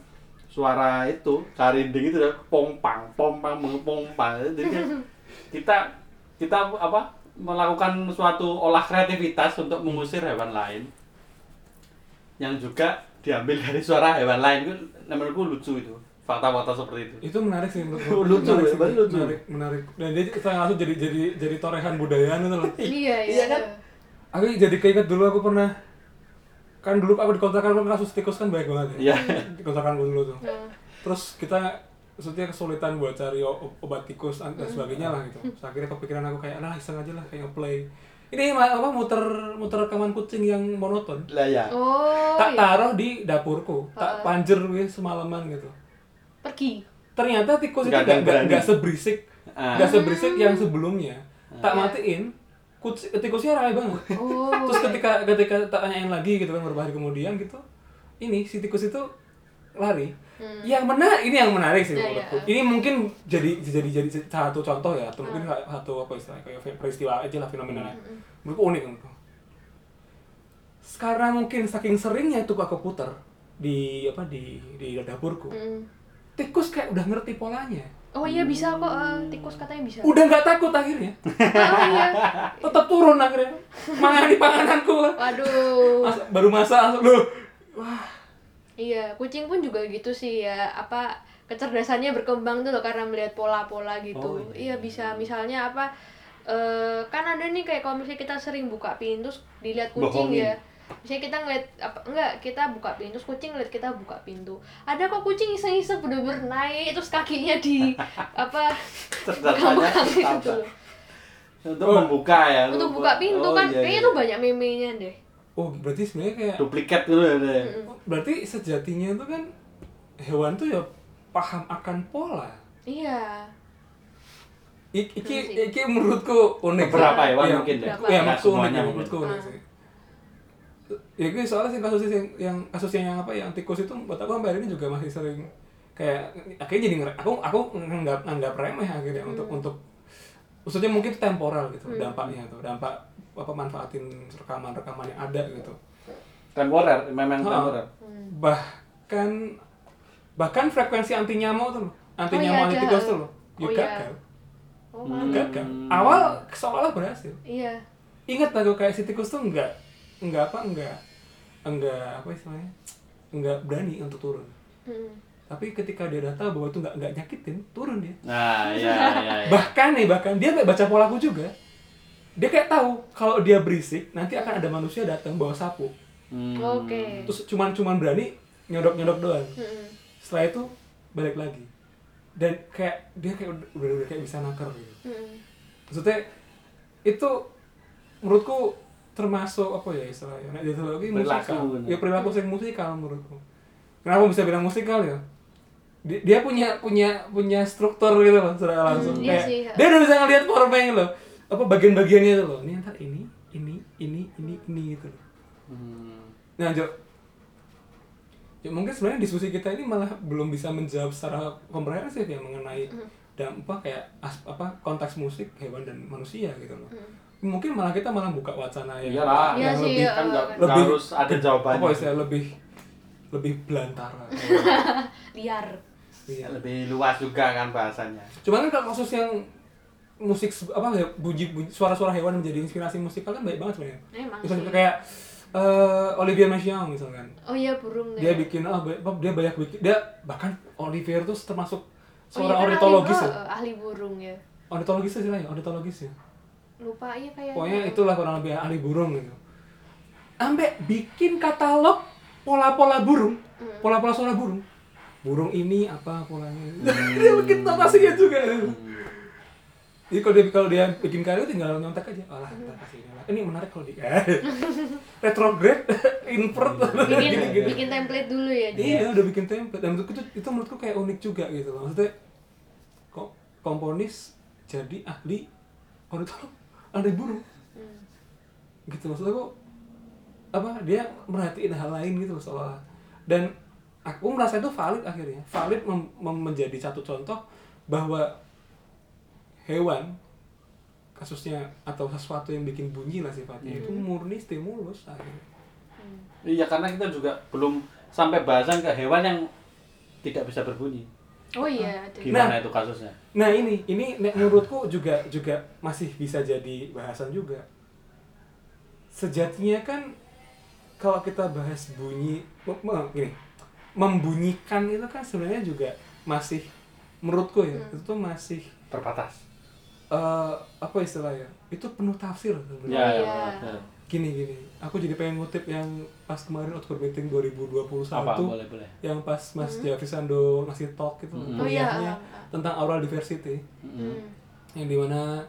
suara itu, karinding itu pompang. Jadi kita apa melakukan suatu olah kreativitas untuk mengusir hewan lain yang juga diambil dari suara hewan lain. Itu menurutku lucu itu. Fakta-fakta seperti itu. Itu menarik sih menurutku. Menarik. Dan dia langsung jadi torehan budaya gitu loh. Iya kan? Aku jadi keinget dulu aku pernah kan dulu aku dikontrakan kasus tikus kan banyak banget ya. Dikontrakan dulu tuh. Terus kita maksudnya kesulitan buat cari obat tikus dan sebagainya lah gitu. Terus akhirnya kepikiran aku kayak iseng aja lah kayak play. Ini apa muter rekaman kucing yang monoton. Lah ya. Tak taruh di dapurku, tak panjer semalaman gitu. Pergi. Ternyata tikus itu enggak sebrisik. Enggak sebrisik yang sebelumnya. Tak matiin. Tikusnya ramai banget. Terus ketika tak tanyain lagi gitu kan beberapa hari kemudian gitu, ini si tikus itu lari. Yang menarik sih menurutku. Ini mungkin jadi satu contoh ya, atau mungkin satu apa istilahnya kayak peristiwa aja lah, fenomena. Menurutku unik menurutku. Sekarang mungkin saking seringnya itu aku puter di dapurku. Tikus kayak udah ngerti polanya. Oh iya bisa kok, tikus katanya bisa. Udah nggak takut akhirnya. Iya. Tetap turun akhirnya. Mangani pangananku. Waduh. Baru masak loh. Wah. Iya, kucing pun juga gitu sih ya. Apa kecerdasannya berkembang tuh loh karena melihat pola-pola gitu. Oh, iya bisa. Misalnya apa? Kan ada nih kayak kalau misalnya kita sering buka pintu dilihat kucing bohongin. Ya. Misalnya kita ngeliat apa enggak, kita buka pintu terus kucing ngeliat kita buka pintu, ada kok kucing iseng-iseng bener-bener naik terus kakinya di apa gampang gitu untuk membuka ya untuk buka pintu kan iya. Kayaknya tuh banyak meme-nya deh. Berarti sebenarnya kayak duplikat dulu ya deh. Berarti sejatinya tuh kan hewan tuh ya paham akan pola. Iya. Iki menurutku unik berapa ya mungkin deh ya maksudnya menurutku unik sih. Ya gue soalnya sih kasusnya yang apa yang tikus itu buat aku sampai hari ini juga masih sering kayak akhirnya jadi aku nganggap remeh akhirnya untuk maksudnya mungkin temporal gitu dampaknya tuh dampak apa manfaatin rekaman yang ada gitu temporer memang temporer bahkan frekuensi anti nyamuk tuh anti nyamuk iya, tikus tuh gagal awal seolah-olah berhasil. Iya ingat aku kayak si tikus tuh enggak berani untuk turun. Tapi ketika dia datang bahwa itu enggak nyakitin, turun dia. Nah, iya. Bahkan dia kayak baca polaku juga. Dia kayak tahu kalau dia berisik nanti akan ada manusia datang bawa sapu. Oke. Terus cuman berani nyodok doang. Setelah itu balik lagi. Dan kayak dia kayak udah kayak bisa naker gitu. Maksudnya itu menurutku termasuk apa ya istilahnya nah jadi lagi musikal ya perilaku sering musikal menurutku. Kenapa bisa bilang musikal ya? Dia punya struktur gitu loh secara langsung kayak sih, ya. Dia udah bisa ngelihat formanya loh apa bagian-bagiannya itu loh ini ntar ini gitu loh. Nah Jo mungkin sebenarnya diskusi kita ini malah belum bisa menjawab secara komprehensif ya mengenai dampak kayak apa konteks musik hewan dan manusia gitu loh. Mungkin malah kita malah buka wacana yang lebih kan enggak harus ada jawabannya. Apa istilahnya lebih belantara. Liar. Lebih luas juga kan bahasanya. Cuman kan kalau khusus yang musik apa bunyi suara-suara hewan menjadi inspirasi musikal kan baik banget sebenarnya. Misalnya kayak Olivier Messiaen misalkan. Oh iya burung dia bikin dia bahkan Olivier itu termasuk seorang ornitologis ya. Ahli burung ya. Ornitologis sih lah ya, lupa iya kayaknya pokoknya itulah kurang lebih ahli burung gitu ambek bikin katalog pola-pola burung pola-pola suara burung ini apa polanya dia bikin notasinya juga jadi kalau dia bikin karya tinggal nyontek aja ini menarik kalau dia retrograde invert bikin template dulu ya dia iya udah bikin template dan itu menurutku kayak unik juga gitu loh maksudnya kok komponis jadi ahli ornitolog ada burung gitu maksudnya kok apa dia merhatiin hal lain gitu soalnya dan aku merasa itu valid menjadi satu contoh bahwa hewan kasusnya atau sesuatu yang bikin bunyi lah sifatnya itu murni stimulus akhirnya Iya, karena kita juga belum sampai bahasan ke hewan yang tidak bisa berbunyi. Oh iya. Gimana itu kasusnya? Nah ini menurutku juga masih bisa jadi bahasan juga. Sejatinya kan kalau kita bahas bunyi, gini, membunyikan itu kan sebenarnya juga masih, menurutku ya, itu tuh masih terbatas. Apa istilahnya? Itu penuh tafsir sebenarnya. Ya. Gini, aku jadi pengen ngutip yang pas kemarin outdoor meeting 2021. Apa? Boleh. Yang pas Mas Jafri Sando ngasih talk gitu, kuliahnya tentang aural diversity. Yang dimana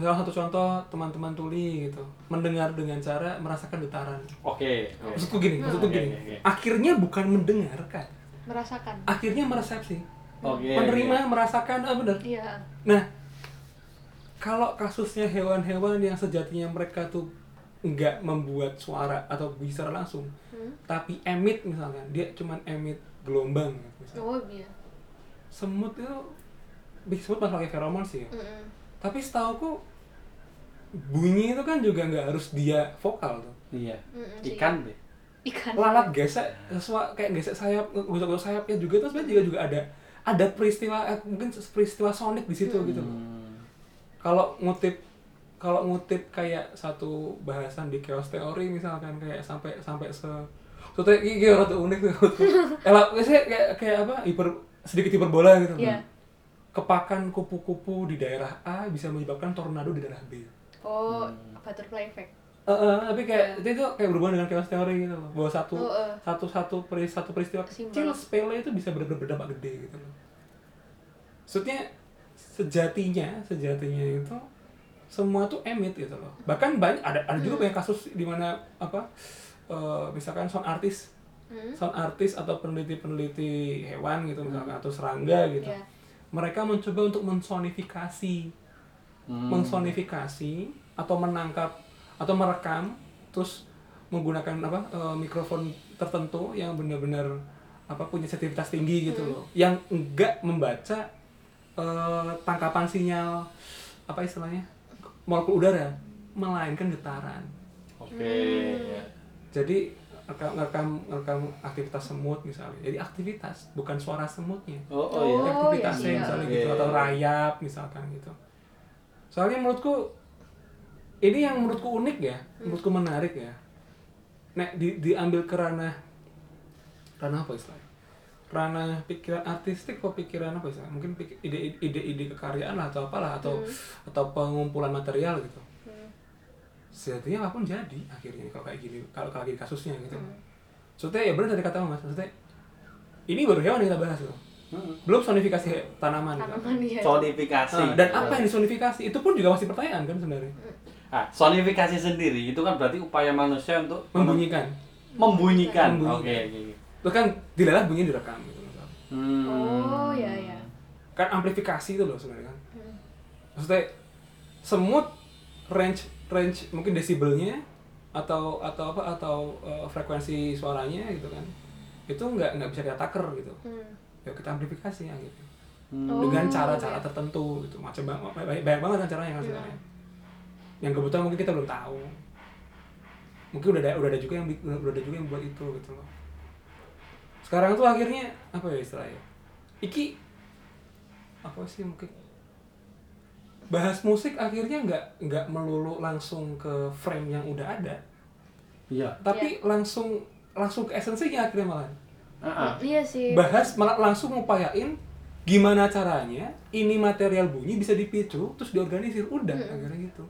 salah satu contoh teman-teman tuli gitu, mendengar dengan cara merasakan getaran. Oke. Maksudku gini. Akhirnya bukan mendengarkan, merasakan. Akhirnya meresepsi. Okay, penerima merasakan, benar. Iya. Nah, kalau kasusnya hewan-hewan yang sejatinya mereka tuh nggak membuat suara atau bicara langsung, tapi emit misalkan, dia cuma emit gelombang. Misalkan. Oh iya. Semut itu, semut masalahnya feromon sih. Ya? Tapi setauku bunyi itu kan juga nggak harus dia vokal tuh. Iya. Ikan. Lalat gesek, kayak gesek sayap, gosok-gosok sayapnya juga tuh sebenarnya juga ada peristiwa sonik di situ gitu. Kalau ngutip kayak satu bahasan di chaos teori misalkan kayak sampai contohnya kayak rada unik tuh. Kayak sedikit hiperbola gitu. Yeah. Kepakan kupu-kupu di daerah A bisa menyebabkan tornado di daerah B. Oh, butterfly effect. Tapi kayak itu kayak berhubungan dengan chaos teori gitu loh. Bahwa satu peristiwa kecil sepele itu bisa benar-benar berdampak gede gitu loh. Maksudnya sejatinya itu semua tuh emit gitu loh. Bahkan banyak ada juga banyak kasus di mana misalkan sound artist atau peneliti hewan gitu misalkan atau serangga gitu. Yeah. Mereka mencoba untuk mensonifikasi atau menangkap atau merekam terus menggunakan mikrofon tertentu yang benar-benar punya sensitivitas tinggi gitu loh, yang enggak membaca tangkapan sinyal molekul udara, melainkan getaran. Oke. Jadi rekam aktivitas semut misalnya, jadi aktivitas bukan suara semutnya, aktivitasnya misalnya gitu, atau rayap misalkan gitu. Soalnya menurutku ini yang menurutku unik ya, menurutku menarik ya. Nah, diambil ke ranah apa istilahnya? Ranah pikiran artistik atau pikiran apa istilahnya? Mungkin ide-ide kekaryaan lah atau apalah atau pengumpulan material gitu. Sejatinya apapun jadi akhirnya kalau kayak gini, kalau lagi kasusnya gitu. Maksudnya ya benar tadi kata Mas, maksudnya ini baru hewan yang kita bahas loh. Belum sonifikasi tanaman ya. Sonifikasi. Dan apa yang disonifikasi itu pun juga masih pertanyaan kan sebenarnya. Sonifikasi sendiri itu kan berarti upaya manusia untuk membunyikan. Oke. Itu kan dilalah bunyi direkam gitu loh. Oh iya. Kan amplifikasi itu loh sebenarnya kan. Maksudnya semut range mungkin desibelnya atau frekuensi suaranya gitu kan. Itu nggak bisa kita taker gitu. Ya kita amplifikasi ya gitu. Dengan cara-cara tertentu gitu. Macam banyak banget kan caranya kan sebenarnya. Yang kebetulan mungkin kita belum tahu. Mungkin udah ada juga yang buat itu gitu loh. Sekarang tuh akhirnya apa ya istilahnya? Iki apa sih mungkin bahas musik akhirnya enggak melulu langsung ke frame yang udah ada. Iya. Tapi langsung ke esensinya akhirnya malah. Iya sih. Bahas malah langsung ngupayain gimana caranya ini material bunyi bisa dipicu terus diorganisir udah akhirnya gitu.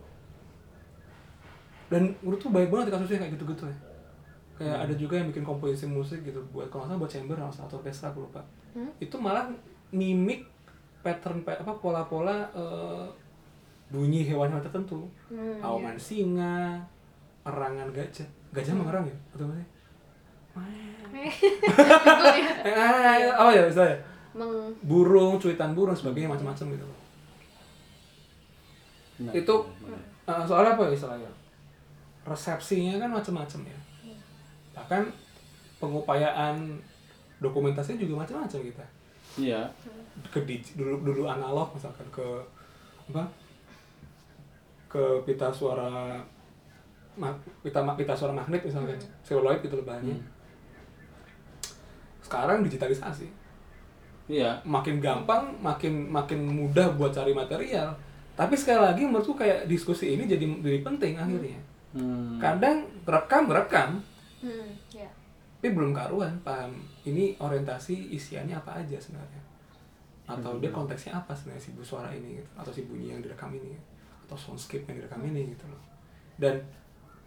Dan menurutku baik banget kasusnya kayak gitu-gitu ya. Kayak ada juga yang bikin komposisi musik gitu buat buat chamber atau orkestra aku lupa. Itu malah mimik pattern pola-pola bunyi hewan-hewan tertentu. Auman singa, erangan gajah. Gajah mengerang ya? Atau apa sih? Burung, cuitan burung, sebagainya macam-macam gitu. Nah, itu soalnya apa ya istilahnya? Resepsinya kan macam-macam ya. Bahkan pengupayaan dokumentasinya juga macam-macam gitu. Iya. Dulu analog misalkan ke pita suara pita suara magnet misalnya, seluloid gitu loh bahannya. Sekarang digitalisasi. Iya. Makin gampang, makin mudah buat cari material. Tapi sekali lagi menurutku kayak diskusi ini jadi penting akhirnya. Kadang rekam, yeah. Tapi belum karuan paham ini orientasi isiannya apa aja sebenarnya. Atau dia konteksnya apa sebenarnya si suara ini gitu, atau si bunyi yang direkam ini gitu, atau soundscape yang direkam ini gitu loh. Dan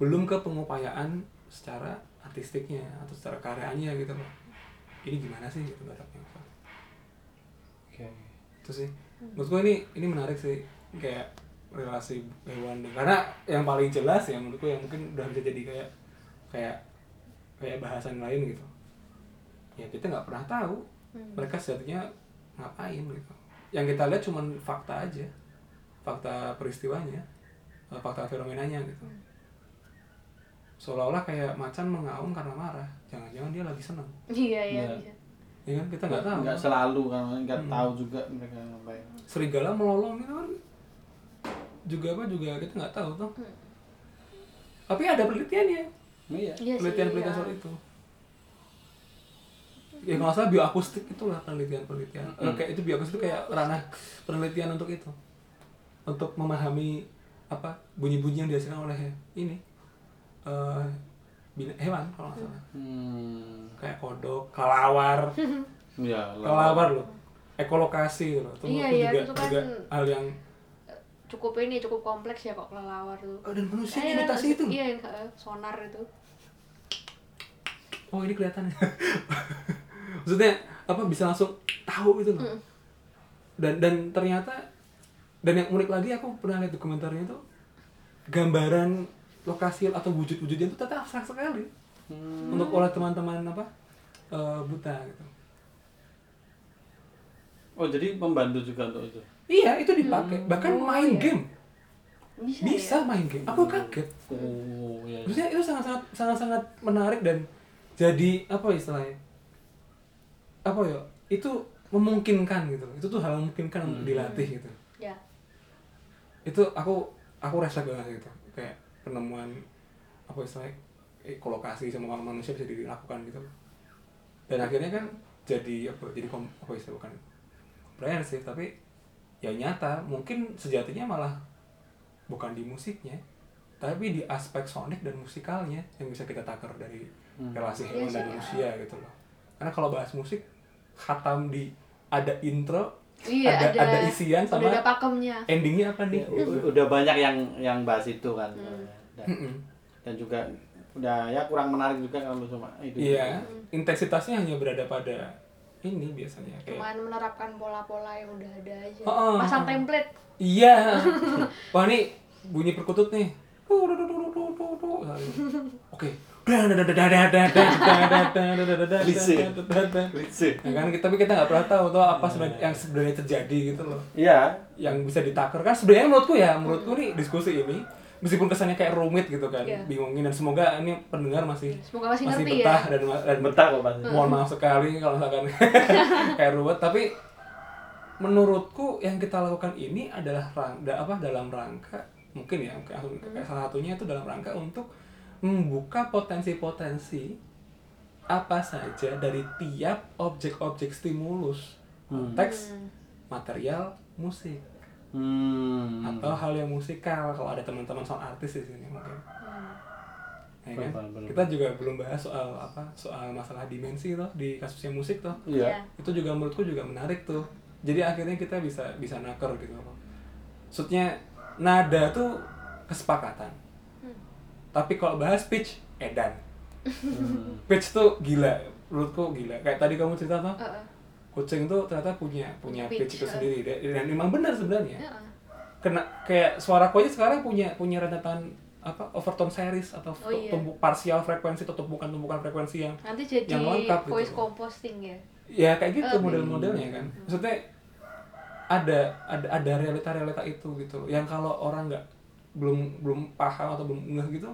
belum ke pengupayaan secara artistiknya atau secara karyanya gitu loh. Ini gimana sih gitu garapnya. Oke. Itu sih. Menurut gue ini menarik sih kayak relasi hewan, karena yang paling jelas ya menurutku yang mungkin udah bisa jadi kayak bahasan lain gitu. Ya kita nggak pernah tahu mereka sejatinya ngapain gitu. Yang kita lihat cuma fakta aja, fakta peristiwanya, fakta fenomenanya gitu. Seolah-olah kayak macan mengaum karena marah, jangan-jangan dia lagi senang. Iya. Ya kan kita nggak tahu. Nggak selalu kan, nggak tahu juga mereka ngapain. Serigala melolong gitu kan, juga kita nggak tahu tuh. Tapi ada penelitiannya. Iya. Penelitian soal itu. Ya kalau salah bioakustik itulah penelitian. Kayak itu bioakustik kayak ranah penelitian untuk itu, untuk memahami apa bunyi-bunyi yang dihasilkan oleh ini. Hewan kalau nggak salah kayak kodok, kelawar ya, kelawar loh, ekolokasi loh itu juga hal yang cukup kompleks ya kok kelawar tuh. Dan manusia imitasi itu sonar itu ini kelihatannya maksudnya apa bisa langsung tahu itu loh. Dan ternyata dan yang unik lagi aku pernah lihat dokumenternya itu gambaran lokasi atau wujud-wujudnya itu tetap abstrak sekali untuk oleh teman-teman buta gitu. Oh jadi pembantu juga untuk itu? Iya itu dipakai bahkan main game bisa ya? Main game aku kaget. Maksudnya itu sangat menarik dan jadi apa istilahnya itu memungkinkan gitu, itu tuh hal memungkinkan untuk dilatih gitu. Ya. Itu aku rasa banget gitu kayak penemuan apa istilahnya ekolokasi sama manusia bisa dilakukan gitu dan akhirnya kan jadi istilahnya bukan komprehensif tapi ya nyata mungkin sejatinya malah bukan di musiknya tapi di aspek sonik dan musikalnya yang bisa kita takar dari relasi hewan dan manusia gitu loh. Karena kalau bahas musik khatam di ada intro, iya, ada isian sama ada endingnya apa nih? Ya, udah banyak yang bahas itu kan. Dan juga udah ya kurang menarik juga kalau cuma itu. Iya, intensitasnya hanya berada pada ini biasanya kayak cuman menerapkan pola-pola yang udah ada aja. Pasang template. Iya. Wah, nih bunyi perkutut nih. Oke. Kan kita nggak pernah tahu tuh apa yang sebenarnya terjadi gitu loh. Iya. Yang bisa ditakar kan sebenarnya menurutku nih diskusi ini meskipun kesannya kayak rumit gitu kan, bingungin dan semoga ini pendengar masih ngerti ya. Dan betah kok pasti. Mohon maaf sekali kalau misalkan kayak ruwet tapi menurutku yang kita lakukan ini adalah dalam rangka mungkin ya kayak salah satunya itu dalam rangka untuk membuka potensi-potensi apa saja dari tiap objek-objek stimulus, konteks, material, musik, atau hal yang musikal. Kalau ada teman-teman sound artis di sini mungkin, ya kan? Kita juga belum bahas soal masalah dimensi toh di kasusnya musik toh. Yeah. Itu juga menurutku juga menarik tuh. Jadi akhirnya kita bisa naker gitu loh. Maksudnya nada tuh kesepakatan. Tapi kalau bahas pitch, edan. Pitch tuh gila, menurutku gila. Kayak tadi kamu cerita tuh, kucing tuh ternyata punya pitch itu sendiri. Dan memang benar sebenarnya. Kena kayak suara ku aja sekarang punya rentetan overtone series atau partial frekuensi atau tumpukan frekuensi yang lengkap gitu. Nanti jadi voice composting ya. Ya kayak gitu model-modelnya kan. Maksudnya ada realita-realita itu gitu. Yang kalau orang belum paham atau belum ngeh gitu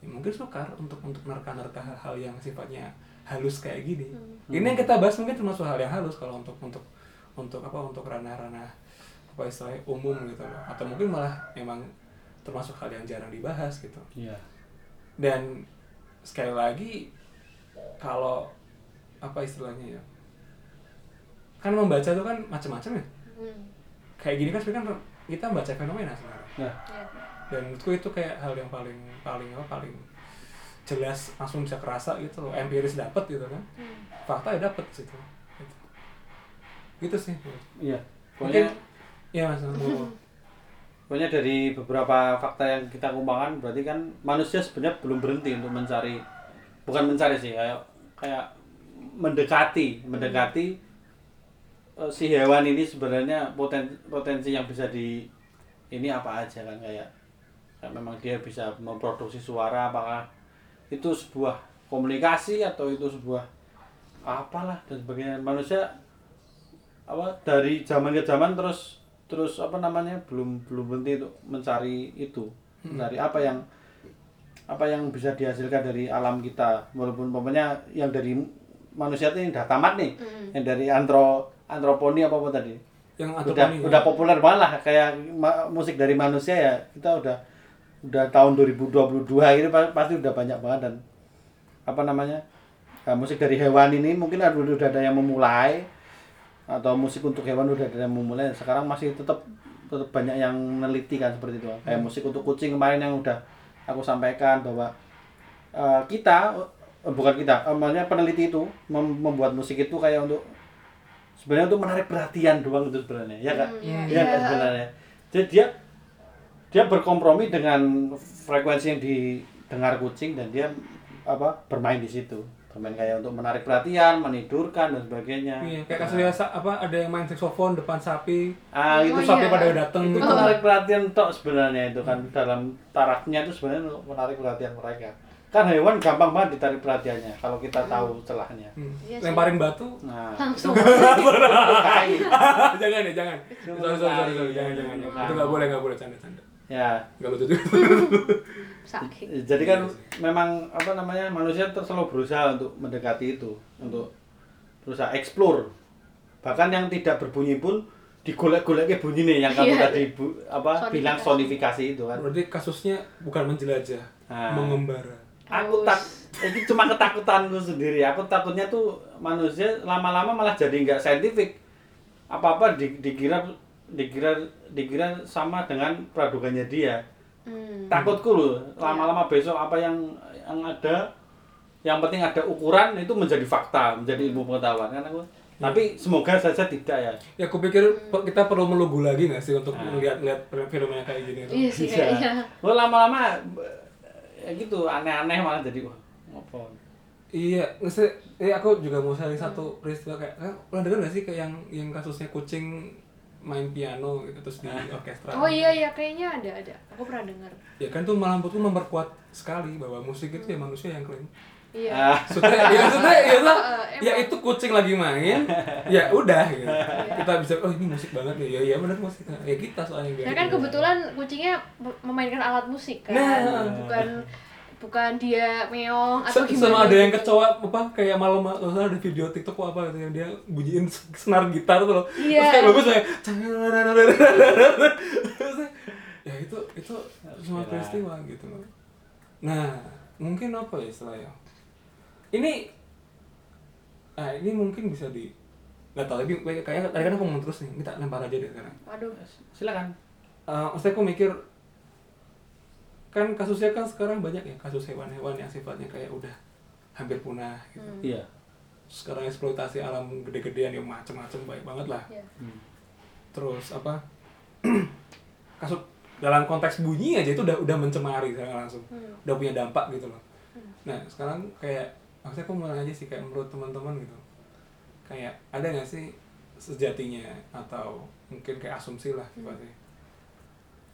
ya mungkin sukar untuk nerka-nerka hal-hal yang sifatnya halus kayak gini. Ini yang kita bahas mungkin termasuk hal yang halus kalau untuk ranah-ranah istilahnya umum gitu loh, atau mungkin malah memang termasuk hal yang jarang dibahas gitu. Dan sekali lagi, kalau apa istilahnya ya, kan membaca itu kan macam-macam ya. Kayak gini kan sebenarnya kan kita membaca fenomena sebenarnya. Nah. Dan menurutku itu kayak hal yang paling jelas, langsung bisa kerasa gitu loh, empiris dapat gitu kan. Fakta ya dapat gitu. Gitu sih. Iya. Pokoknya ya Mas. Pokoknya dari beberapa fakta yang kita kumpulkan berarti kan manusia sebenarnya belum berhenti untuk mencari, bukan mencari sih, kayak mendekati si hewan ini sebenarnya potensi yang bisa di ini apa aja kan, kayak memang dia bisa memproduksi suara, apakah itu sebuah komunikasi atau itu sebuah apalah dan sebagainya. Manusia apa dari zaman ke zaman terus apa namanya belum berhenti untuk mencari itu, mencari apa yang bisa dihasilkan dari alam kita, walaupun pokoknya yang dari manusia itu yang udah tamat nih, yang dari antroponi apa tadi yang udah populer malah kayak musik dari manusia ya, kita udah tahun 2022 ini pasti udah banyak banget. Dan apa namanya musik dari hewan ini mungkin udah ada yang memulai, atau musik untuk hewan udah ada yang memulai, sekarang masih tetap banyak yang meneliti kan seperti itu. Kayak musik untuk kucing kemarin yang udah aku sampaikan bahwa maksudnya peneliti itu membuat musik itu kayak untuk sebenarnya untuk menarik perhatian doang itu sebenarnya, ya kan? Iya kan sebenarnya. Jadi dia berkompromi dengan frekuensi yang didengar kucing dan dia bermain di situ. Bermain kayak untuk menarik perhatian, menidurkan dan sebagainya. Iya, kayak biasa ada yang main saksofon depan sapi. Itu sapi pada datang itu menarik perhatian tok sebenarnya itu kan, dalam tarafnya itu sebenarnya menarik perhatian mereka. Kan hewan gampang banget ditarik perhatiannya kalau kita tahu celahnya. Lemparin batu, nah. Langsung. Jangan. Sorry. Jangan. Itu enggak boleh canda-canda. Ya, enggak lucu juga. Sakit. Jadi kan memang manusia selalu berusaha untuk mendekati itu, untuk berusaha explore. Bahkan yang tidak berbunyi pun digolek-goleknya bunyinya yang kamu tadi bilang sonifikasi itu kan. Berarti kasusnya bukan menjelajah, mengembara. Ini cuma ketakutanku sendiri. Aku takutnya tuh manusia lama-lama malah jadi nggak saintifik. Apa-apa dikira sama dengan peradugannya dia. Takutku loh, lama-lama besok apa yang ada, yang penting ada ukuran itu menjadi fakta, menjadi ilmu pengetahuan kan aku. Tapi semoga saja tidak ya. Ya aku pikir kita perlu melunggu lagi nggak sih untuk melihat fenomena kayak gini itu. Iya. Lo lama-lama ya gitu aneh-aneh malah jadi ngopon. Iya, aku juga mau sharing satu peristiwa kayak pernah dengar enggak sih kayak yang kasusnya kucing main piano gitu terus di orkestra. Oh iya kayaknya ada. Aku pernah dengar. Ya kan tuh malah buatku memperkuat sekali bahwa musik itu ya manusia yang klaim. Iya. Ya itu kucing lagi main. Ya udah gitu. Kita bisa ini musik banget ya. Ya benar musik. Ya kita soalnya gitu. Nah, kan kebetulan kucingnya memainkan alat musik kan. Nah. Bukan dia meong atau gimana. Sama ada yang kecoa kayak malam ada video TikTok apa gitu yang dia bunyiin senar gitar tuh loh. Terus kayak bagus kayak ya itu semua peristiwa gitu. Nah, mungkin apa ya istilahnya? Ini mungkin bisa nggak tahu, tapi kayak tadi kan aku ngomong terus nih, kita lempar aja deh sekarang. Waduh, silakan. Maksudnya aku mikir, kan kasusnya kan sekarang banyak ya, kasus hewan-hewan yang sifatnya kayak udah hampir punah gitu. Iya. Sekarang eksploitasi alam gede-gedean yang macam-macam baik banget lah. Iya. Terus kasus dalam konteks bunyi aja itu udah mencemari sekarang langsung. Udah punya dampak gitu loh. Nah, sekarang kayak maksudnya aku mau nanya sih, kayak menurut teman-teman gitu, kayak ada nggak sih sejatinya atau mungkin kayak asumsi lah sifatnya,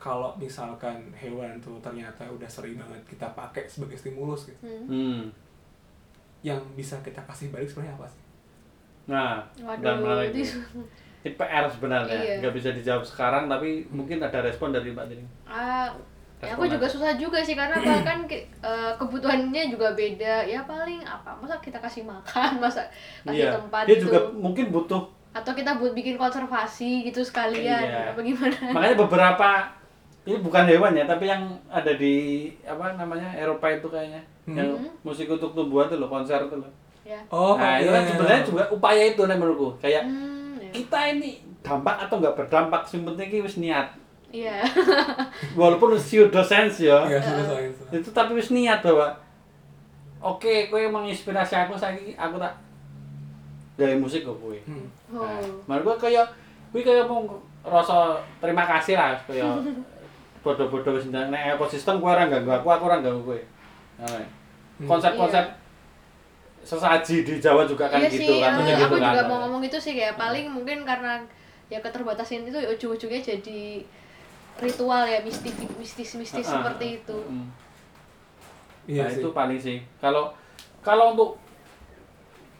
kalau misalkan hewan tuh ternyata udah sering banget kita pakai sebagai stimulus gitu, yang bisa kita kasih balik sebenarnya apa sih? Nah, dan menarik ini PR sebenarnya, nggak bisa dijawab sekarang, tapi mungkin ada respon dari Mbak Tini. Ya, aku juga susah juga sih karena bahkan kebutuhannya juga beda ya, paling masa kita kasih makan, masa kasih tempat dia gitu. Juga mungkin butuh, atau kita bikin konservasi gitu sekalian, apa gimana. Makanya beberapa Ini bukan hewan ya, tapi yang ada di apa namanya Eropa itu kayaknya. Yang musik untuk tumbuhan tuh loh, konser tuh loh. Ya. Oh, nah, itu kan sebenarnya juga upaya itu nih menurutku. Kayak kita ini dampak atau enggak berdampak, sing penting iki wis niat. Iya. Walaupun pseudoscience ya. Itu tapi wis niat bahwa oke, kowe menginspirasi aku saiki aku tak gawe musik kok kowe. Nah, margo kowe kaya mau rasa terima kasih lah kowe. Bodoh-bodoh wis nang ekosistem kowe ora ganggu aku ora ganggu kowe. Nah, konsep-konsep sesaji di Jawa juga kan iya gitu sih, kan. Iya, aku juga mau ngomong itu sih kayak paling mungkin karena ya keterbatasan itu ujung-ujungnya jadi ritual ya mistis seperti itu. Iya nah, itu paling sih. Kalau untuk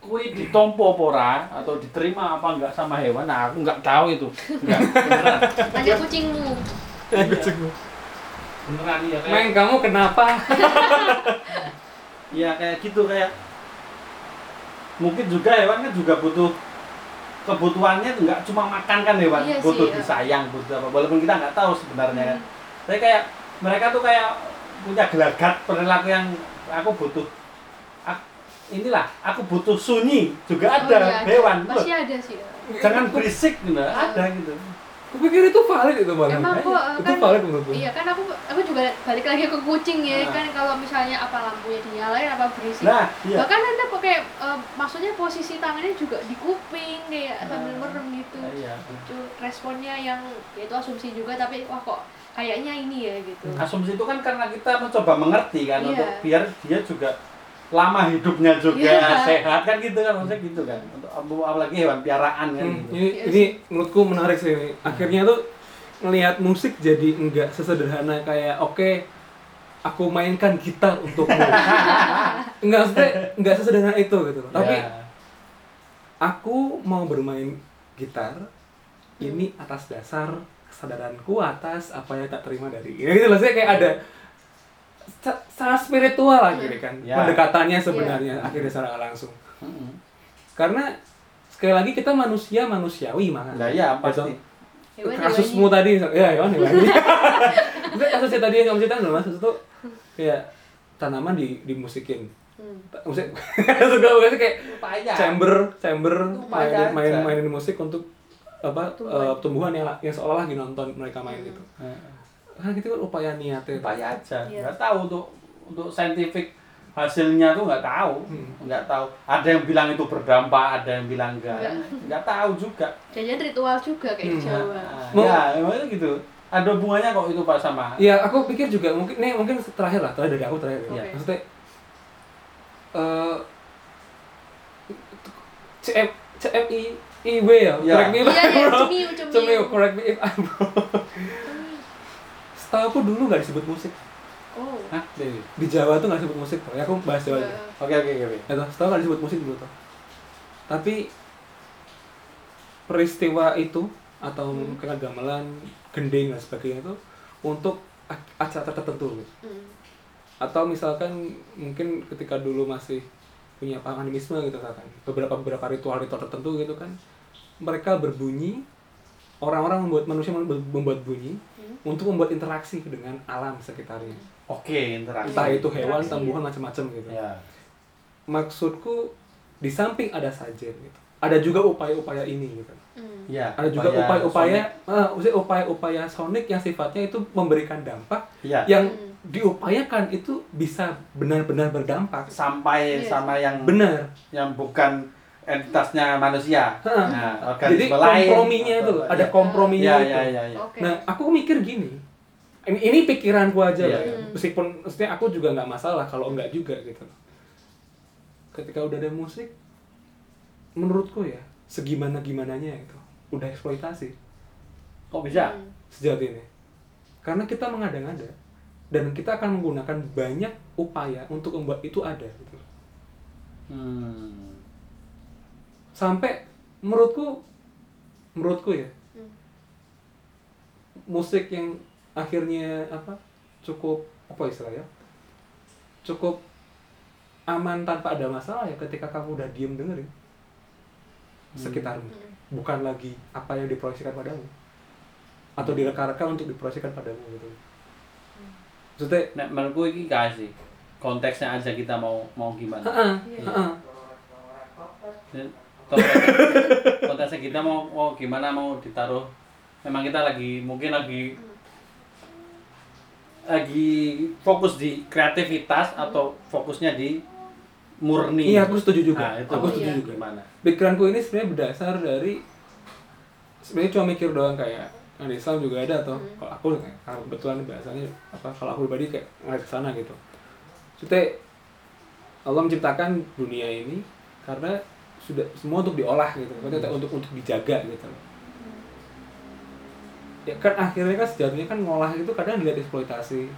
kui ditompo pora atau diterima apa enggak sama hewan, nah aku enggak tahu itu. Enggak. Tanya kucingmu. Kucingmu. Beneran iya kayak. Meng kamu kenapa? Iya kayak gitu kayak. Mungkin juga hewan kan juga butuh kebutuhannya enggak cuma makan kan hewan, iya butuh sih, disayang, butuh apa. Walaupun kita enggak tahu sebenarnya kan. Tapi kayak mereka tuh kayak punya gelagat perilaku yang aku butuh. Aku butuh sunyi juga ada hewan. Iya, masih ada sih. Jangan berisik gitu, ada gitu. Aku pikir itu valid itu banget. Emang kok kan valid menurutku. Iya kan aku juga balik lagi ke kucing ya kan kalau misalnya apa lampunya dinyalain apa berisik. Nah, iya. Bahkan ada pakai maksudnya posisi tangannya juga di kuping kayak sambil merem gitu. Iya. Itu responnya yang itu asumsi juga tapi wah kok kayaknya ini ya gitu. Asumsi itu kan karena kita mencoba mengerti kan untuk biar dia juga lama hidupnya juga sehat kan gitu kan maksudnya gitu kan untuk apalagi hewan piaraan kan gitu. Ini menurutku menarik sih ini. Akhirnya tuh ngelihat musik jadi enggak sesederhana kayak oke, aku mainkan gitar untukmu. enggak sesederhana itu gitu loh. Tapi aku mau bermain gitar ini atas dasar kesadaranku atas apa yang tak terima dari ini gitu loh. Maksudnya kayak ada secara spiritual akhirnya kan pendekatannya sebenarnya akhirnya secara langsung karena sekali lagi kita manusiawi mana ya pasti kasusmu tadi ya kasusnya tadi yang kamu ceritain loh mas itu kayak tanaman di musikin musik juga kayak chamber main musik untuk apa tumbuhan yang seolah lagi nonton mereka main gitu. Kan gitu kan upaya niatnya. Upaya aja. Enggak tahu untuk saintifik hasilnya tuh enggak tahu. Enggak tahu. Ada yang bilang itu berdampak, ada yang bilang enggak. Enggak tahu juga. Jadi ritual juga kayak Jawa. Ya, emang gitu. Ada hubungannya kok itu Pak sama. Iya, aku pikir juga mungkin terakhir dari aku. Okay. Ya. Maksudnya CMIW ya. Correct me. Cemiu, correct me if I'm wrong. Setahu aku dulu nggak disebut musik. Oh. Hah? Di Jawa tuh nggak disebut musik. Ya aku bahas Jawa aja. Oke. Ya toh, setahu nggak disebut musik dulu toh. Tapi peristiwa itu atau mungkin gamelan, gending dan sebagainya itu untuk acara tertentu gitu. Atau misalkan mungkin ketika dulu masih punya animisme gitu kan. Beberapa ritual tertentu gitu kan. Mereka berbunyi. Orang-orang manusia membuat bunyi untuk membuat interaksi dengan alam sekitarnya. Oke, interaksi. Entah itu hewan, tumbuhan macam-macam gitu. Ya. Maksudku di samping ada sajen gitu. Ada juga upaya-upaya ini gitu. Ya, ada juga upaya-upaya sonik yang sifatnya itu memberikan dampak yang diupayakan itu bisa benar-benar berdampak sampai sama yang benar yang bukan entitasnya manusia. Nah, jadi komprominya itu ada komprominya itu. Ya. Okay. Nah, aku mikir gini. Ini pikiranku aja lah. Meskipun maksudnya aku juga enggak masalah kalau enggak juga gitu. Ketika udah ada musik menurutku ya segimana-gimananya itu udah eksploitasi. Kok bisa? Sejauh ini. Karena kita mengada-ngada dan kita akan menggunakan banyak upaya untuk membuat itu ada gitu. Sampai menurutku ya musik yang akhirnya cukup aman tanpa ada masalah ya ketika kamu udah diem dengerin sekitarmu bukan lagi apa yang diproyeksikan padamu atau direka-reka untuk diproyeksikan padamu gitu. Maksudnya, nek menurutku ini gak sih konteksnya aja kita mau gimana. Konteksnya kita mau gimana, mau ditaruh. Memang kita lagi fokus di kreativitas atau fokusnya di murni. Iya, aku setuju juga. Nah, aku setuju juga. Gimana? Pikiranku ini sebenarnya berdasar dari sebenarnya cuma mikir doang kayak di Islam juga ada toh. Kalau aku kayak kebetulan bahasanya apa kalau aku pribadi kayak ngarep ke sana gitu. Jadi Allah menciptakan dunia ini karena sudah semua untuk diolah gitu. Maksudnya untuk dijaga gitu. Ya kan akhirnya kan sejatinya kan ngolah itu kadang dilihat eksploitasi,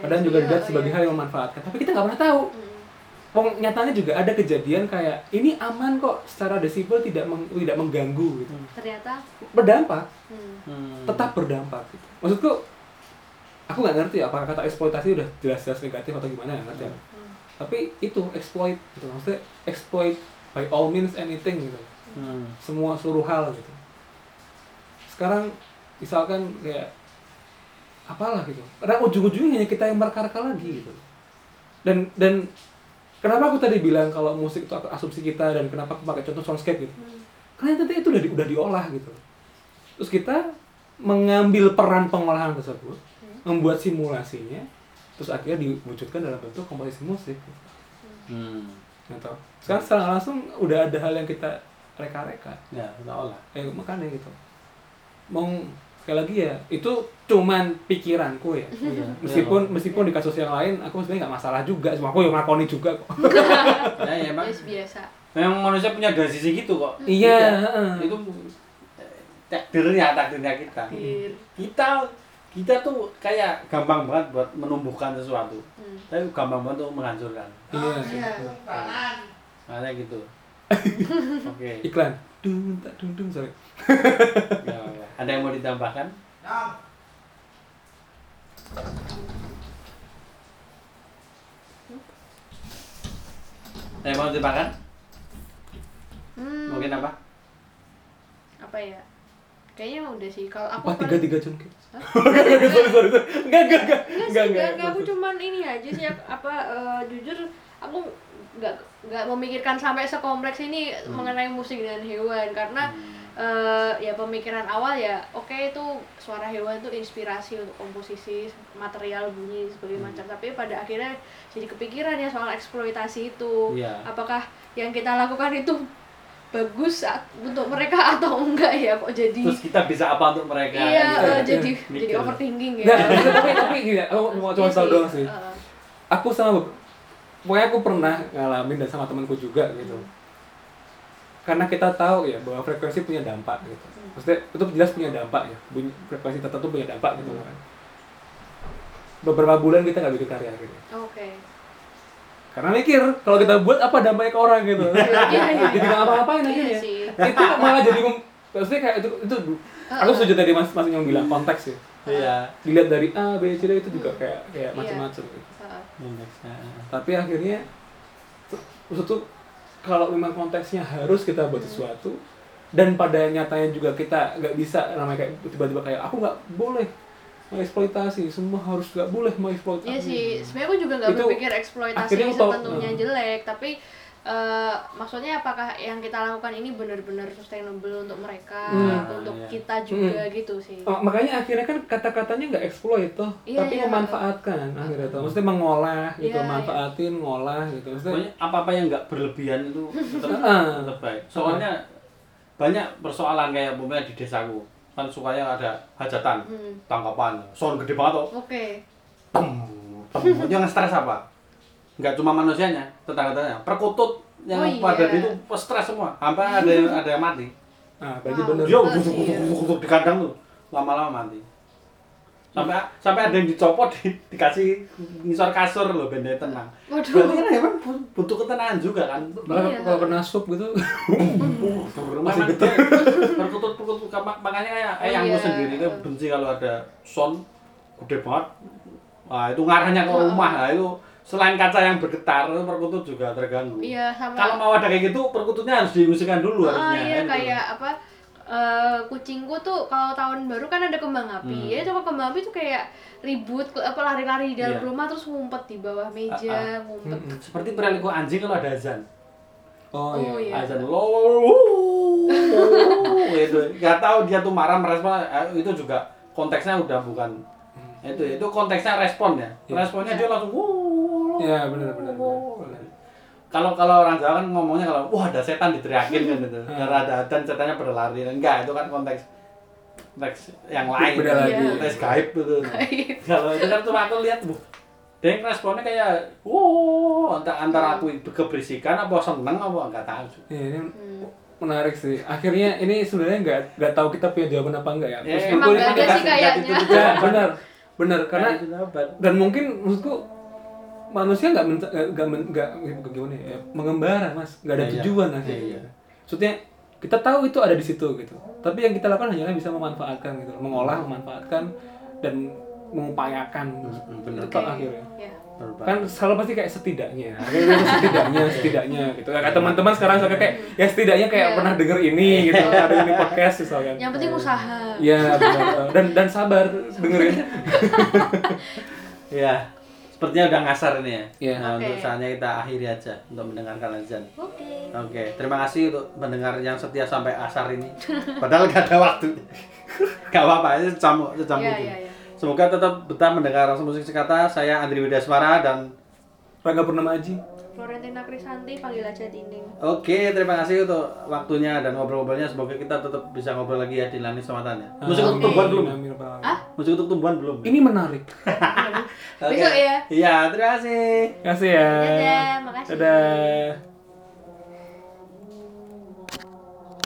kadang juga dilihat sebagai hal yang memanfaatkan. Tapi kita nggak pernah tahu. Nyatanya juga ada kejadian kayak ini aman kok secara desibel tidak mengganggu gitu. Ternyata berdampak, tetap berdampak. Gitu. Maksudku, aku nggak ngerti apakah kata eksploitasi udah jelas-jelas negatif atau gimana nggak ngerti. Tapi itu exploit, gitu. Maksudnya exploit by all means anything gitu. Semua seluruh hal gitu. Sekarang misalkan kayak apalah gitu, karena ujung-ujungnya kita yang mereka-reka lagi gitu. Dan kenapa aku tadi bilang kalau musik itu asumsi kita dan kenapa aku pakai contoh soundscape gitu? Karena tadi itu udah diolah gitu. Terus kita mengambil peran pengolahan tersebut, membuat simulasinya, terus akhirnya diwujudkan dalam bentuk komposisi musik. Gitu. Gitu. Sekarang secara langsung udah ada hal yang kita reka-reka. Ya, kita olah. Makanya gitu. Mau sekali lagi ya, itu cuman pikiranku ya. Meskipun di kasus yang lain aku sebenarnya enggak masalah juga, cuma aku yang makoni juga kok. Ya, emang biasa. Memang manusia punya dua sisi gitu kok. Iya, itu takdirnya kita. Kita tuh kayak gampang banget buat menumbuhkan sesuatu. Tapi gampang banget tuh menghancurkan. Iya. Makanya gitu. Oke. Iklan. Dung sorry. Ya. Ada yang mau ditambahkan? Ya. Ada yang mau ditambahkan? Mungkin apa? Apa ya? Kayaknya udah sih. Kalau aku 433 John Cage. Enggak. Aku cuman ini aja sih jujur aku nggak memikirkan sampai sekompleks ini mengenai musik dan hewan karena ya pemikiran awal ya oke, itu suara hewan itu inspirasi untuk komposisi material bunyi sebagai macam, tapi pada akhirnya jadi kepikiran ya soal eksploitasi itu, apakah yang kita lakukan itu bagus untuk mereka atau enggak ya, kok jadi terus kita bisa apa untuk mereka jadi overthinking ya. Tapi gini, aku mau coba tahu doang sih, aku sama pokoknya aku pernah ngalamin dan sama temanku juga gitu. Karena kita tahu ya bahwa frekuensi punya dampak gitu. Maksudnya itu jelas punya dampak ya. Frekuensi tertentu punya dampak gitu kan. Beberapa bulan kita nggak bikin karya gitu. Oke. Karena mikir kalau kita buat apa dampaknya ke orang gitu. Jadi nggak apa-apain akhirnya. Itu malah jadi maksudnya kayak itu aku setuju tadi Mas yang bilang konteks ya. Iya. Dilihat dari A, B, C, D itu juga kayak macam-macam gitu. Tapi akhirnya maksud tuh kalau memang konteksnya harus kita buat sesuatu dan pada nyatanya juga kita nggak bisa namanya kayak tiba-tiba kayak aku nggak boleh mengeksploitasi, semua harus nggak boleh mengeksploitasi. Iya sih, sebenarnya aku juga nggak berpikir eksploitasi tentunya jelek, tapi maksudnya apakah yang kita lakukan ini benar-benar sustainable untuk mereka, untuk kita juga gitu sih. Makanya akhirnya kan kata-katanya nggak exploit toh, tapi memanfaatkan akhirnya toh. Maksudnya mengolah gitu, manfaatin, ngolah gitu. Maksudnya apa-apa yang nggak berlebihan itu tetap baik. Soalnya banyak persoalan kayak umpamanya di desaku kan sukanya ada hajatan, tangkapan, sound gede banget toh. Oke. Yang stres apa? Nggak cuma manusianya, tetangga-tetangganya perkutut yang padat itu stres semua, sampai ada yang mati. Berarti bener. Dia kutuk di kandang tuh, lama-lama mati. Sampai ada yang dicopot, dikasih ngisor kasur loh, benda tenang. Berarti kan hewan butuh ketenangan juga kan. Kalau kena sup gitu, masih betul. Perkutut makanya ayangku sendiri kan benci kalau ada sound gede banget. Nah itu ngarahnya ke rumah, nah itu. Selain kaca yang bergetar, perkutut juga terganggu. Iya, sama. Kalau mau ada kayak gitu, perkututnya harus dimusikkan dulu harusnya. Iya, kayak apa? kucingku tuh kalau tahun baru kan ada kembang api, ya coba kembang api tuh kayak ribut, lari-lari di dalam rumah terus ngumpet di bawah meja, ngumpet. Seperti perilaku anjing kalau ada azan. Oh iya. Azan itu nggak tahu dia tuh marah merespon, itu juga konteksnya udah bukan itu konteksnya respon ya, responnya dia langsung wuh. Ya benar. Kalau orang Jawa kan ngomongnya kalau wah ada setan diteriakin kan gitu. Dan ceritanya berlari. Enggak, itu kan konteks yang lain. Konteks gaib gitu. Kalau itu kan cuma aku lihat, dia responnya kayak antara aku keberisikan apa seneng apa enggak tahu. Iya, ini menarik sih. Akhirnya ini sebenarnya enggak tahu kita punya jawaban apa enggak ya. Meskipun enggak sih kayaknya. Benar, karena dan mungkin maksudku manusia nggak gimana ya, mengembara mas, nggak ada tujuan akhirnya. Maksudnya kita tahu itu ada di situ gitu, tapi yang kita lakukan hanyalah bisa memanfaatkan gitu, memanfaatkan dan mengupayakan betul akhirnya. Kan selalu pasti kayak setidaknya gitu. Kayak teman-teman sekarang suka kayak ya setidaknya kayak pernah denger ini gitu, ada ini podcast misalnya. Yang penting usaha. Iya benar. Dan sabar dengerin. Iya. Sepertinya udah ngasar ini ya. Yeah. Nah, untuk saatnya kita akhiri aja untuk mendengarkan azan. Oke. Terima kasih untuk pendengar yang setia sampai asar ini. Padahal gak ada waktu. Gak apa-apa, ini secamu itu. Yeah. Semoga tetap betah mendengar musik sekata. Saya Andri Widya Semara dan Rangga Purnama Aji. Florentina Krisanti, panggil aja Dinding. Oke, terima kasih untuk waktunya dan ngobrol-ngobrolnya. Semoga kita tetap bisa ngobrol lagi ya di lain kesempatan ya. Musik untuk tumbuhan belum? Musik untuk tumbuhan belum? Ini menarik. Besok ya? Iya, terima kasih. Terima kasih ya. Dadah, makasih. Dadah.